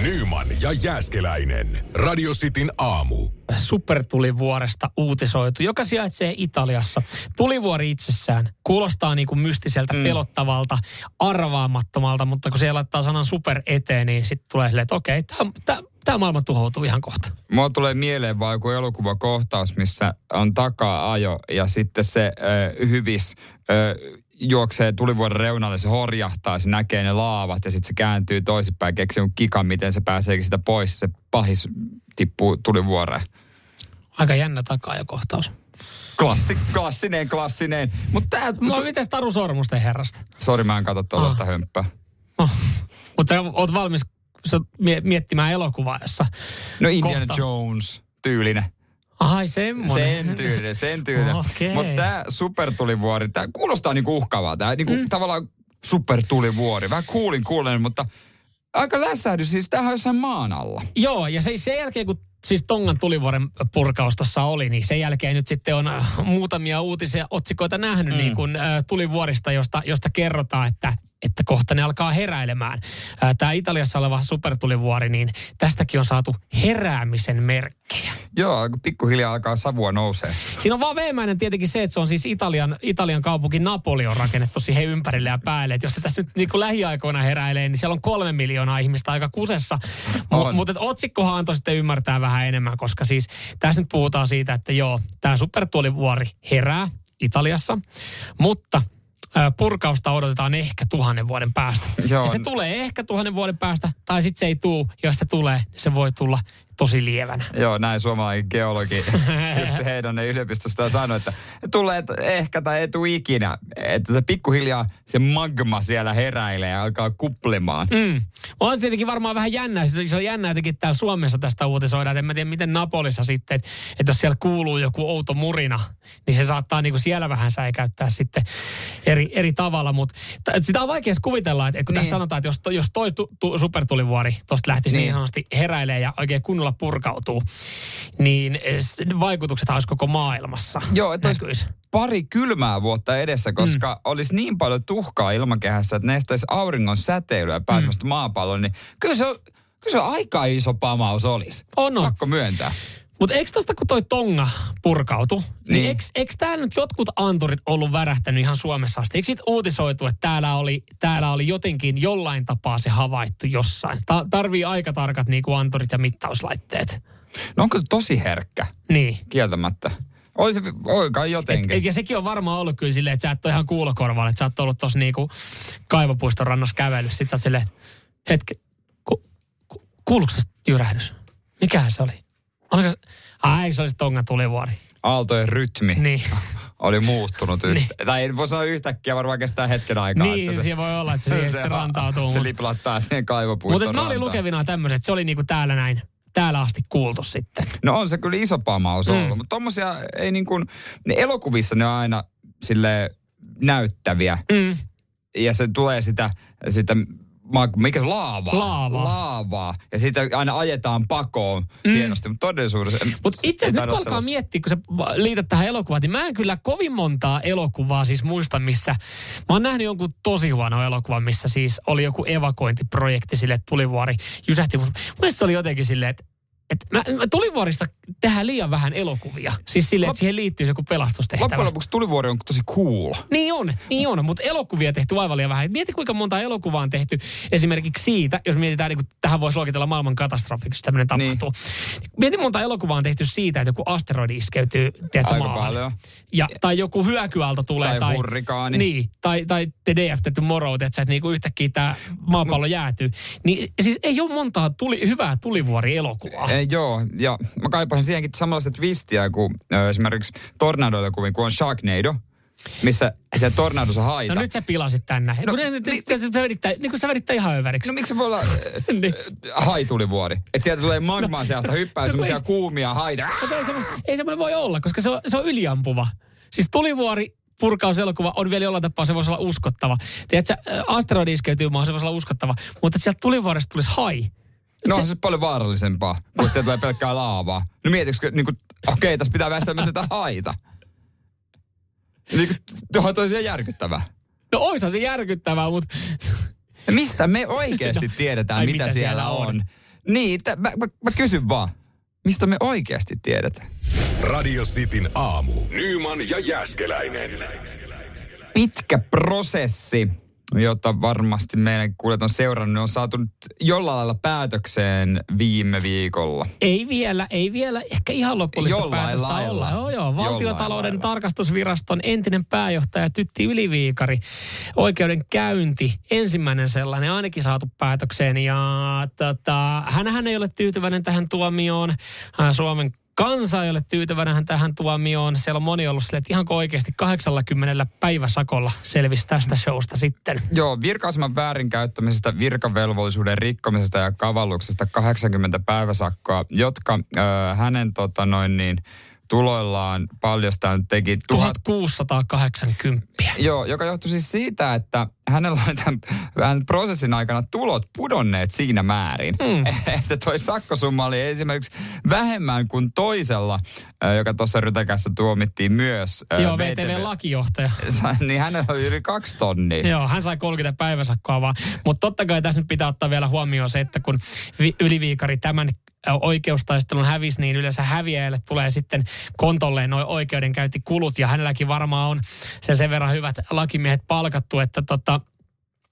Nyyman ja Jääskeläinen. Radio Cityn aamu. Supertulivuoresta uutisoitu, joka sijaitsee Italiassa. Tulivuori itsessään kuulostaa niin kuin mystiseltä, mm. pelottavalta, arvaamattomalta, mutta kun se laittaa sanan super eteen, niin sitten tulee silleen, että okei, okay, tämä... Tämä maailma tuhoutuu ihan kohta. Mua tulee mieleen vaan joku elokuvakohtaus, missä on taka-ajo ja sitten se ö, hyvis ö, juoksee tulivuoren reunalle, se horjahtaa, se näkee ne laavat ja sitten se kääntyy toisinpäin, keksii on kikan, miten se pääseekin sitä pois, se pahis tippuu tulivuoreen. Aika jännä taka-ajokohtaus. Klassi, klassinen, klassinen. Mutta no, mites Taru Sormusten herrasta? Sori, mä en katso tuollaista ah. hömppää. Oh. Mutta oot valmis miettimään elokuvaa, jossa... No Indiana kohta... Jones-tyylinen. Ai semmoinen. Sen tyylinen, sen tyylinen. Okay. Mutta tämä supertulivuori, tämä kuulostaa niinku uhkaavaa. Tämä niinku mm. tavallaan supertulivuori. Vähän kuulin kuulen, mutta aika lässähdys. Siis tämähän on jossain maan alla. Joo, ja se, sen jälkeen kun siis Tongan tulivuoren purkaus tuossa oli, niin sen jälkeen nyt sitten on muutamia uutisia, otsikoita nähnyt mm. niin kuin, tulivuorista, josta, josta kerrotaan, että että kohta ne alkaa heräilemään. Tämä Italiassa oleva supertulivuori, niin tästäkin on saatu heräämisen merkkejä. Joo, pikkuhiljaa alkaa savua nousee. Siinä on vaan veemäinen tietenkin se, että se on siis Italian, Italian kaupunki Napoli on rakennettu siihen ympärille ja päälle. Että jos se tässä nyt niin kuin lähiaikoina heräilee, niin siellä on kolme miljoonaa ihmistä aika kusessa. M- mutta otsikkohan antoi sitten ymmärtää vähän enemmän, koska siis tässä nyt puhutaan siitä, että joo, tämä supertulivuori herää Italiassa, mutta... Purkausta odotetaan ehkä tuhannen vuoden päästä. Joo. Ja se tulee ehkä tuhannen vuoden päästä, tai sitten se ei tule. Jos se tulee, niin se voi tulla tosi lievänä. Joo, näin suomalainen geologi Jussi Heinonen yliopistosta sanoi, että tulee ehkä tai ei tule ikinä. Että se pikkuhiljaa se magma siellä heräilee ja alkaa kuplimaan. Mm. On se tietenkin varmaan vähän jännää. Se on jännää jotenkin täällä Suomessa tästä uutisoidaan. En mä tiedä, miten Napolissa sitten, että, että jos siellä kuuluu joku outo murina, niin se saattaa niinku siellä vähän säikäyttää sitten eri, eri tavalla. Mutta sitä on vaikea kuvitella, että kun niin. Tässä sanotaan, että jos, jos toi tu, tu, supertulivuori tuosta lähtisi niin sanotusti heräilee ja oikein kunnolla purkautuu, niin vaikutukset olisi koko maailmassa. Joo, että olisi pari kylmää vuotta edessä, koska mm. olisi niin paljon tuhkaa ilmakehässä, että ne estäisi auringon säteilyä pääsemästä mm. maapalloon, niin kyllä se, on, kyllä se on aika iso pamaus olisi. On on. Pakko myöntää. Mutta eikö tuosta, kun toi Tonga purkautui, niin, niin eikö, eikö täällä nyt jotkut anturit ollut värähtänyt ihan Suomessa asti? Eikö siitä uutisoitu, että täällä oli, täällä oli jotenkin jollain tapaa se havaittu jossain? Ta- tarvii aika tarkat niinku anturit ja mittauslaitteet. No on kyllä tosi herkkä, niin. Kieltämättä. Oli se oikein jotenkin. Et, et, ja sekin on varmaan ollut kyllä silleen, että sä et ole ihan kuulokorvalla, että sä oot ollut tuossa niinku Kaivopuiston rannassa kävely. Sitten sä oot silleen, että hetki, ku, ku, kuuluuko se jyrähdys? Mikähän se oli? Oliko, ai, se oli se Tongan tulivuori. Aaltojen rytmi niin. oli muuttunut. Niin. Tai en voi sanoa yhtäkkiä, varmaan kestää hetken aikaa. Niin, että se, se voi olla, että se, se rantautuu. Se liplattaa siihen Kaivopuiston rantaan. Mutta mä olin lukevina tämmöiset, että se oli niinku täällä näin, täällä asti kuultu sitten. No on se kyllä iso pamaus ollut, mm. mutta tommosia ei niin kuin, ne elokuvissa ne on aina silleen näyttäviä. Mm. Ja se tulee sitä... sitä mikä se laavaa? Laavaa. Laavaa. Ja siitä aina ajetaan pakoon mm. hienosti, mutta todellisuudessa... Mutta itse asiassa nyt kun alkaa miettiä, kun sä liität tähän elokuvaan, niin mä en kyllä kovin montaa elokuvaa siis muista, missä... Mä oon nähnyt jonkun tosi huono elokuvan, missä siis oli joku evakuointiprojekti silleen, että tulivuori jysähti. Mutta mun mielestä se oli jotenkin silleen, että, että mä, mä tulivuorista tehdään liian vähän elokuvia. Siis silleen, että siihen liittyy joku pelastustehtävä. Loppujen lopuksi tulivuori on tosi cool. Niin on, niin on, mutta elokuvia tehty aivan liian vähän. Mieti, kuinka monta elokuvaa on tehty esimerkiksi siitä, jos mietitään, niin tähän voisi luokitella maailman katastrofiksi, jos tämmöinen tapahtuu. Niin. Mieti, monta elokuvaa on tehty siitä, että joku asteroidi iskeytyy, tiedätkö, maalle. Ja, tai joku hyökyaalto tulee. Tai, tai hurrikaani. Niin, tai, tai T D F-tetty morout, että et niinku yhtäkkiä tämä maapallo jäätyy. Niin siis ei ole montaa tuli, hyvää tulivuorielokuvaa. Ei joo, ja mä kaipaan siihenkin samanlaista twistiä kuin ö, esimerkiksi tornado-elokuvia, kun on Sharknado, missä se tornadossa haita. No nyt sä pilasit tänne. No, niin kuin sä värittää ihan överiksi. No miksi se voi olla haitulivuori? Että sieltä tulee magmaan seasta, hyppää semmoisia kuumia haita. Ei semmoinen voi olla, koska se on yliampuva. Siis tulivuori purkauselokuva on vielä jollain tapaa, se voisi olla uskottava. Tiedätkö, asteroidi iskeytyy maahan, se voisi olla uskottava. Mutta sieltä tulivuoresta tulisi hai. No se... se on paljon vaarallisempaa, kun sieltä tulee pelkkää laavaa. No mietitkö, niin okei, okay, tässä pitää väistää myös näitä haita. Niin kuin, tuohan toisiaan järkyttävää. No oishan se järkyttävää, mutta... Mistä me oikeasti tiedetään, no, mitä, mitä siellä on? on? Niin, t- mä, mä, mä kysyn vaan. Mistä me oikeasti tiedetään? Radio Cityn aamu. Nyyman ja Jäskeläinen. Pitkä prosessi, jota varmasti meidän kuulet on seurannut, on saatu nyt jollain lailla päätökseen viime viikolla. Ei vielä, ei vielä. Ehkä ihan lopullista jollain päätöstä lailla. olla. Joo, joo. Valtiontalouden tarkastusviraston entinen pääjohtaja Tytti Yli-Viikari. Oikeudenkäynti, ensimmäinen sellainen, ainakin saatu päätökseen. Ja tota, hänhän ei ole tyytyväinen tähän tuomioon. Suomen kansa ei ole tyytyväinen tähän tuomioon. Siellä on moni ollut sille, että ihanko oikeasti kahdeksankymmentä päiväsakolla selvisi tästä showsta sitten. Joo, virka-aseman väärinkäyttämisestä, virkavelvollisuuden rikkomisesta ja kavalluksesta kahdeksankymmentä päiväsakkoa, jotka ö, hänen tota, noin niin, tuloillaan paljastaan teki... tuhatkuusisataakahdeksankymmentä. Joo, joka johtui siis siitä, että hänellä on tämän, tämän prosessin aikana tulot pudonneet siinä määrin, mm. että toi sakkosumma oli esimerkiksi vähemmän kuin toisella, joka tuossa rytäkässä tuomittiin myös. Joo, V T V-lakijohtaja. Niin hänellä oli yli kaksi tonnia. Joo, hän sai kolmekymmentä päiväsakkoa vaan. Mutta totta kai tässä nyt pitää ottaa vielä huomioon se, että kun vi- Yli-Viikari tämän oikeustaistelun hävisi, niin yleensä häviäjälle tulee sitten kontolleen nuo oikeudenkäyntikulut, ja hänelläkin varmaan on sen, sen verran hyvät lakimiehet palkattu, että tota,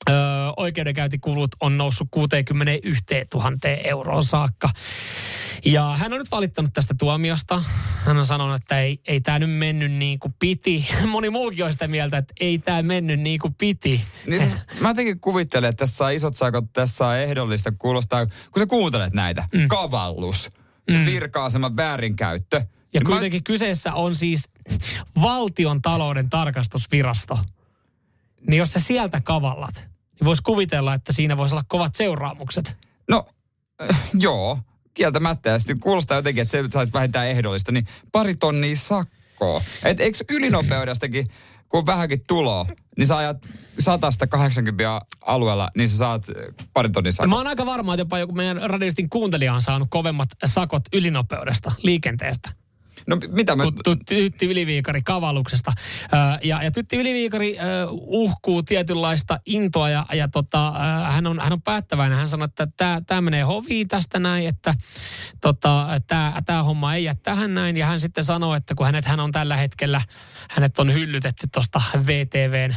ö, oikeudenkäyntikulut on noussut kuuteenkymmeneentuhanteen euroon saakka. Ja hän on nyt valittanut tästä tuomiosta. Hän on sanonut, että ei, ei tämä nyt mennyt niin kuin piti. Moni muukin on sitä mieltä, että ei tämä mennyt niin kuin piti. Niin siis, mä jotenkin kuvittelen, että tässä saa isot saakot, tässä saa ehdollista kuulostaa, kun sä kuuntelet näitä. Mm. Kavallus, mm. virka-aseman väärinkäyttö. Ja niin kuitenkin mä... kyseessä on siis Valtion talouden tarkastusvirasto. Niin jos sä sieltä kavallat, niin voisi kuvitella, että siinä voisi olla kovat seuraamukset. No, äh, joo. Kieltämättä, ja sitten kuulostaa jotenkin, että se saisi vähintään ehdollista, niin pari tonnia sakkoa. Että eikö ylinopeudestakin, kun on vähänkin tuloa, niin sä ajat sata kahdeksankymmentä alueella, niin sä saat pari tonnia sakkoa. Mä oon aika varma, että jopa joku meidän radioistin kuuntelija on saanut kovemmat sakot ylinopeudesta, liikenteestä. No mitä mä... Tytti Yli-Viikari kavalluksesta. Ja, ja Tytti Yli-Viikari uhkuu tietynlaista intoa ja, ja tota, hän, on, hän on päättäväinen. Hän sanoi, että tämä menee hoviin tästä näin, että tota, tämä homma ei jää tähän näin. Ja hän sitten sanoi, että kun hänet, hän on tällä hetkellä, hänet on hyllytetty tuosta V T V:n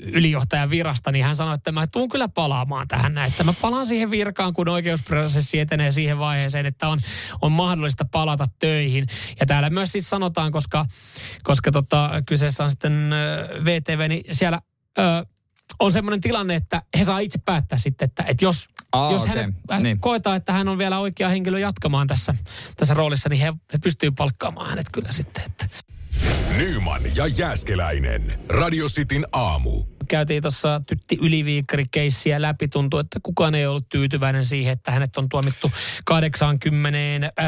ylijohtajan virasta, niin hän sanoi, että mä tuun kyllä palaamaan tähän näin, että mä palaan siihen virkaan, kun oikeusprosessi etenee siihen vaiheeseen, että on, on mahdollista palata töihin. Ja täällä myös siis sanotaan, koska, koska tota, kyseessä on sitten V T V, niin siellä ö, on semmoinen tilanne, että he saa itse päättää sitten, että, että jos, Aa, jos okay. hänet, hän niin. koetaan, että hän on vielä oikea henkilö jatkamaan tässä, tässä roolissa, niin he, he pystyy palkkaamaan hänet kyllä sitten, että Nyyman ja Jääskeläinen. Radio Cityn aamu. Käytiin tuossa Tytti Yli-Viikari-keissiä läpi. Tuntuu, että kukaan ei ollut tyytyväinen siihen, että hänet on tuomittu kahdeksankymmentä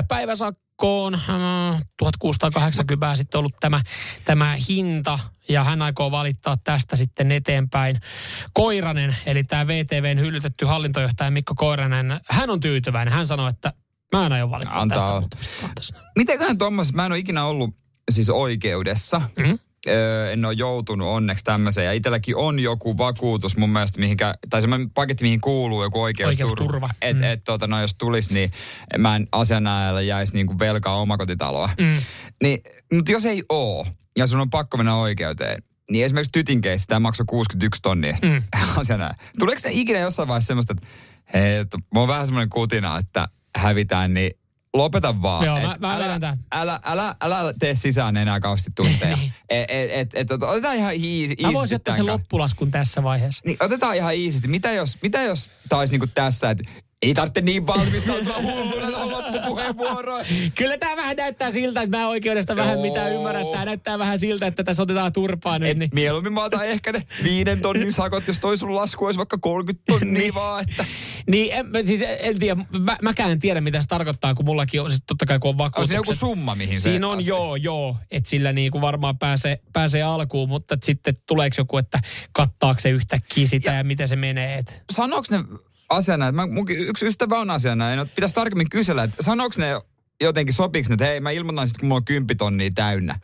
päiväsakkoon. tuhatkuusisataakahdeksankymmentä sitten ollut tämä, tämä hinta. Ja hän aikoo valittaa tästä sitten eteenpäin. Koiranen, eli tämä V T V:n hyllytetty hallintojohtaja Mikko Koiranen, hän on tyytyväinen. Hän sanoi, että mä en aio valittaa Antaa. tästä. Mitenköhän tuommoisessa, mä en ole ikinä ollut... siis oikeudessa. Mm-hmm. öö, en ole joutunut onneksi tämmöiseen. Ja itselläkin on joku vakuutus mun mielestä, mihinkä, tai semmoinen paketti, mihin kuuluu joku oikeusturva. Että mm. et, tota, no, jos tulisi, niin mä en asianajalla jäisi niinku velkaa omakotitaloa. Mm. Niin, mutta jos ei oo, ja sun on pakko mennä oikeuteen, niin esimerkiksi tytinkeissä tämä maksoi kuusikymmentäyksi tonnia mm. asianajalla. Tuleeko ne ikinä jossain vaiheessa semmoista, että hei, että on vähän semmoinen kutina, että hävitään, niin lopeta vaan. Joo, mä, mä älä, älä, älä, älä, älä tee sisään enää kauheasti tunteja. Niin. Et, et, et, et, otetaan ihan iisisti. Mä voisin ottaa sen loppulaskun tässä vaiheessa. Niin, otetaan ihan iisisti. Mitä jos, mitä jos taisi niinku tässä, että ei tarvitse niin valmistautua hulluna loppupuheenvuoroon. Kyllä tämä vähän näyttää siltä, että mä oikeudesta vähän Joo. mitään ymmärrän. Tämä näyttää vähän siltä, että tässä otetaan turpaa nyt. Et niin. Mieluummin mä otan ehkä ne viiden tonnin sakot, jos toi sun lasku olisi vaikka kolmekymmentä tonnia niin. vaan. Että. Niin, en, siis en tiedä. Mä, mäkään en tiedä, mitä se tarkoittaa, kun mullakin on, siis totta kai kun on vakuutukset. On siinä joku summa, mihin se Siinä on, asti. joo, joo. Että sillä niin kuin varmaan pääsee, pääsee alkuun, mutta sitten tuleeko joku, että kattaako se yhtäkkiä sitä ja, ja miten se menee. Et. Sanooko ne... asiana. Mä, munkin yksi ystävä on asiana. En, pitäisi tarkemmin kysellä, että sanoiko ne jotenkin, sopiks ne, että hei, mä ilmoitan sitten, kun mulla on kymppitonnia täynnä.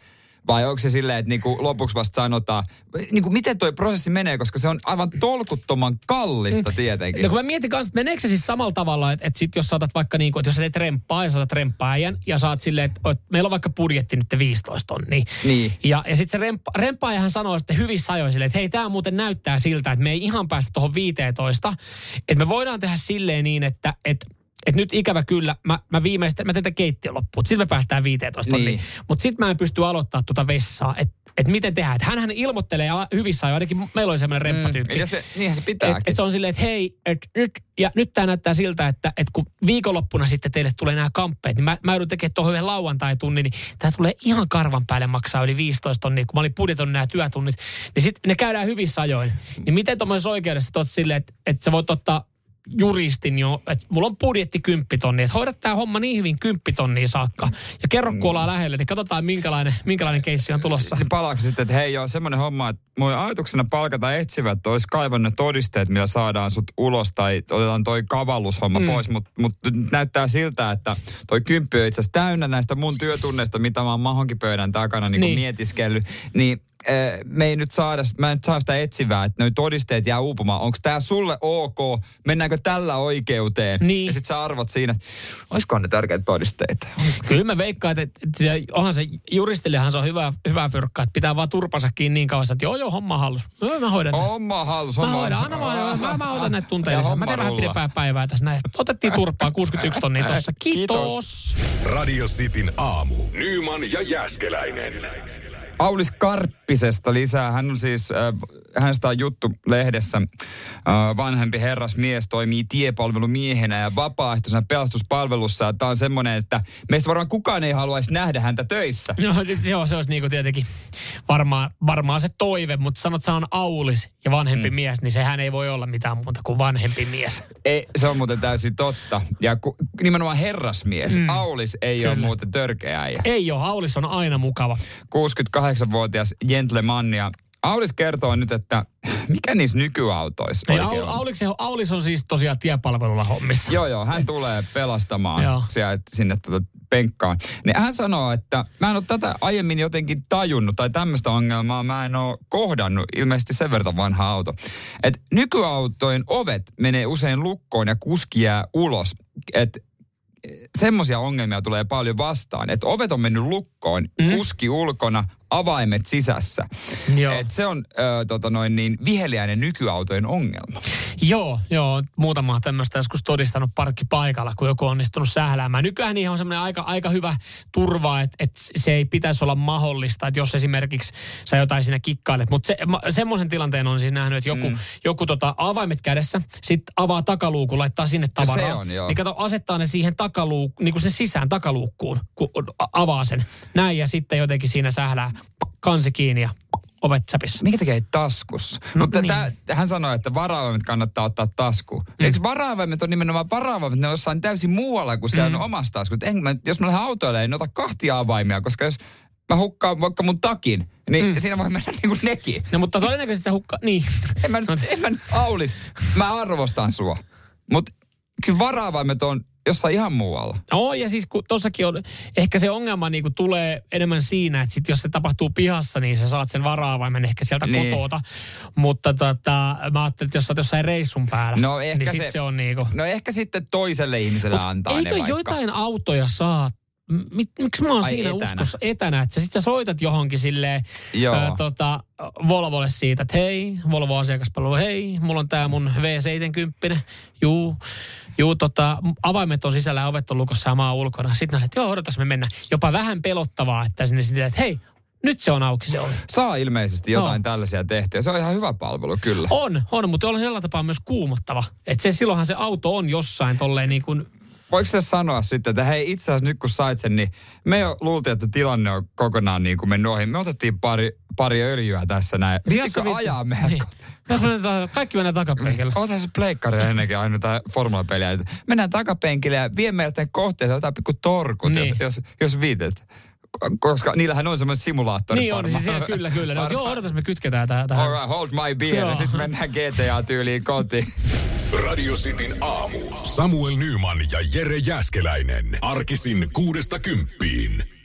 Vai onko se silleen, että niinku lopuksi vasta sanotaan, niinku miten toi prosessi menee, koska se on aivan tolkuttoman kallista tietenkin. No kun mä mietin kanssa, että meneekö se siis samalla tavalla, että, että sit jos saatat vaikka niinku, että jos sä teet remppaa ja saatat remppaajan ja saat silleen, että, että meillä on vaikka budjetti nyt viisitoista tonnia. Niin. Ja, ja sit se remppa, remppaajahan sanoo sitten hyvissä ajoin silleen, että hei, tää muuten näyttää siltä, että me ei ihan päästä tohon viisitoista. Että me voidaan tehdä silleen niin, että... että että nyt ikävä kyllä, mä, mä viimeistään, mä teen tämän keittiön loppuun, sitten me päästään viisitoista tonnia. Niin. Mutta sitten mä en pysty aloittamaan tuota vessaa, että et miten tehdään. Että hänhän ilmoittelee hyvissä ajoin, ainakin meillä oli semmoinen remppatyyppi. Mm, ja se, niinhän se pitääkin. Että et se on silleen, että hei, et, nyt, ja nyt tämä näyttää siltä, että et kun viikonloppuna sitten teille tulee nämä kamppeet, niin mä, mä joudun tekemään tuohon yhden lauantai-tunnin, niin tämä tulee ihan karvan päälle maksaa yli viisitoista tonnia, kun mä olin budjeton nämä työtunnit. Niin sitten ne käydään hyvissä ajoin. Niin miten tuommoisessa oikeudessa tuot silleen, että et sä voit ottaa juristin jo, että mulla on budjetti kymppitonnia, että hoida tämä homma niin hyvin kymppitonnia saakka. Ja kerro, kun ollaan lähellä, niin katsotaan, minkälainen, minkälainen keissi on tulossa. Niin palaako sitten, että hei, joo, semmoinen homma, että mun ajatuksena palkata etsivät, että olisi kaivannut todisteet, millä saadaan sut ulos, tai otetaan toi kavallushomma mm. pois, mutta mut näyttää siltä, että toi kymppi on itse asiassa täynnä näistä mun työtunneista, mitä mä oon mahonkin pöydän takana niin niin. mietiskellyt, niin me ei nyt saada, mä en nyt saa sitä etsivää, että noi todisteet jää uupumaan. Onko tää sulle ok? Mennäänkö tällä oikeuteen? Niin. Ja sit sä arvot siinä, olisikohan ne tärkeitä todisteita? Kyllä mä veikkaan, että onhan se, juristillehan se on hyvä, hyvä fyrkka, että pitää vaan turpansa kiinni niin kauan, että joo joo, homma hallus. Mä hoidan. Homma hallus. Mä hoidan, anna vaan, mä, mä otan näitä tunteja. Mä teen vähän pidempää päivää tässä näin. Otettiin turpaa kuusikymmentäyksi tonnia tossa. Kiitos. Radio Cityn aamu. Nyyman ja Jäskeläinen. Aulis Karppisesta lisää. Hän on siis, äh, hänestä on juttu lehdessä. Äh, vanhempi herrasmies toimii tiepalvelumiehenä ja vapaaehtoisena pelastuspalvelussa. Tämä on semmoinen, että meistä varmaan kukaan ei haluaisi nähdä häntä töissä. No, joo, se olisi niinku tietenkin varmaan, varmaan se toive, mutta sanot sanan Aulis ja vanhempi mm. mies, niin sehän ei voi olla mitään muuta kuin vanhempi mies. Ei, se on muuten täysin totta. Ja ku, nimenomaan herrasmies. Mm. Aulis ei Kyllä. ole muuten törkeä äijä. Ei ole, Aulis on aina mukava. kuusikymmentäkahdeksanvuotias gentleman ja Aulis kertoo nyt, että mikä niissä nykyautoissa oikein on. Aulis, Aulis on siis tosiaan tiepalvelulla hommissa. Joo, joo, hän tulee pelastamaan siellä, sinne tuota penkkaan. Niin hän sanoo, että mä en ole tätä aiemmin jotenkin tajunnut tai tämmöistä ongelmaa mä en ole kohdannut, ilmeisesti sen verran vanha auto. Että nykyautojen ovet menee usein lukkoon ja kuski jää ulos, että semmoisia ongelmia tulee paljon vastaan, että ovet on mennyt lukkoon, mm. kuski ulkona, avaimet sisässä. Että se on ö, tota noin niin viheliäinen nykyautojen ongelma. Joo, joo. Muutama tämmöistä joskus todistanut parkkipaikalla, kun joku on onnistunut sähläämään. Nykyään niihin on semmoinen aika, aika hyvä turva, että et se ei pitäisi olla mahdollista, että jos esimerkiksi sä jotain siinä kikkailet. Mutta se, semmoisen tilanteen on siis nähnyt, että joku, mm. joku tota, avaimet kädessä, sitten avaa takaluukun, laittaa sinne tavaraa. Se on, joo. Niin kato, asettaa ne siihen takaluukkuun, niin kuin sen sisään takaluukkuun, kun avaa sen. Näin ja sitten jotenkin siinä sählää. Kansi kiinni ja ovet säpissä. Mikä tekee taskussa? No, mutta niin. tää, hän sanoi, että varaavaimet kannattaa ottaa taskuun. Mm. Eikö varaavaimet on nimenomaan varaavaimet? Ne on jossain täysin muualla kuin siellä mm. on omassa taskussa. En, mä, jos mä lähden autoille, en ota kahtia avaimia, koska jos mä hukkaan vaikka mun takin, niin mm. siinä voi mennä niin kuin nekin. No mutta todennäköisesti sä hukkaan. Niin. En mä nyt, en mä nyt, Aulis, mä arvostan sua. Mutta kyllä varaavaimet on jossain ihan muualla. No ja siis kun tossakin on, ehkä se ongelma niinku tulee enemmän siinä, että sit jos se tapahtuu pihassa, niin sä saat sen varaavaimen ehkä sieltä niin. Kotoota. Mutta tota, mä ajattelin, että jos sä oot jossain reissun päällä, no niin sit se, se on niinku. No ehkä sitten toiselle ihmiselle mut antaa ne vaikka. Eikö joitain autoja saa? Miksi mä oon ai siinä etänä. Uskossa etänä, että sä sit sä soitat johonkin silleen ää, tota, Volvolle siitä, että hei, Volvo-asiakaspalvelu, hei, mulla on tää mun V seitsemänkymmentä, juu, juu, tota, avaimet on sisällä, ovet on lukossa ja mä oon ulkona. Sitten näin, että joo, odotas me mennään. Jopa vähän pelottavaa, että sinne sitten, että hei, nyt se on auki se oli. Saa ilmeisesti jotain no. tällaisia tehtyä. Se on ihan hyvä palvelu, kyllä. On, on, mutta on sellainen tapaa myös kuumottava. Että se, silloinhan se auto on jossain tolleen niin kuin... Voiko sille sanoa sitten, että hei itse asiassa nyt kun sait sen, niin me jo luultiin, että tilanne on kokonaan niin kuin mennyt ohi. Me otettiin pari, pari öljyä tässä näin. Pitäisikö ajaa meidät? Niin. Kaikki mennään takapenkille. Otetaan se pleikkaria ennenkin aina jotain formulapeliä. Mennään takapenkille ja vie meidät tänne kohteeseen jotain pikku torkut, niin. jos, jos viitet. Koska niillähän on semmoinen simulaattori. Niin on, siis siellä, kyllä, kyllä. No, joo, odotas me kytketään tähän. All right, hold my beer. Joo. Ja sitten mennään G T A-tyyliin kotiin. Radio Cityn aamu. Samuel Nyyman ja Jere Jäskeläinen. Arkisin kuudesta kymppiin.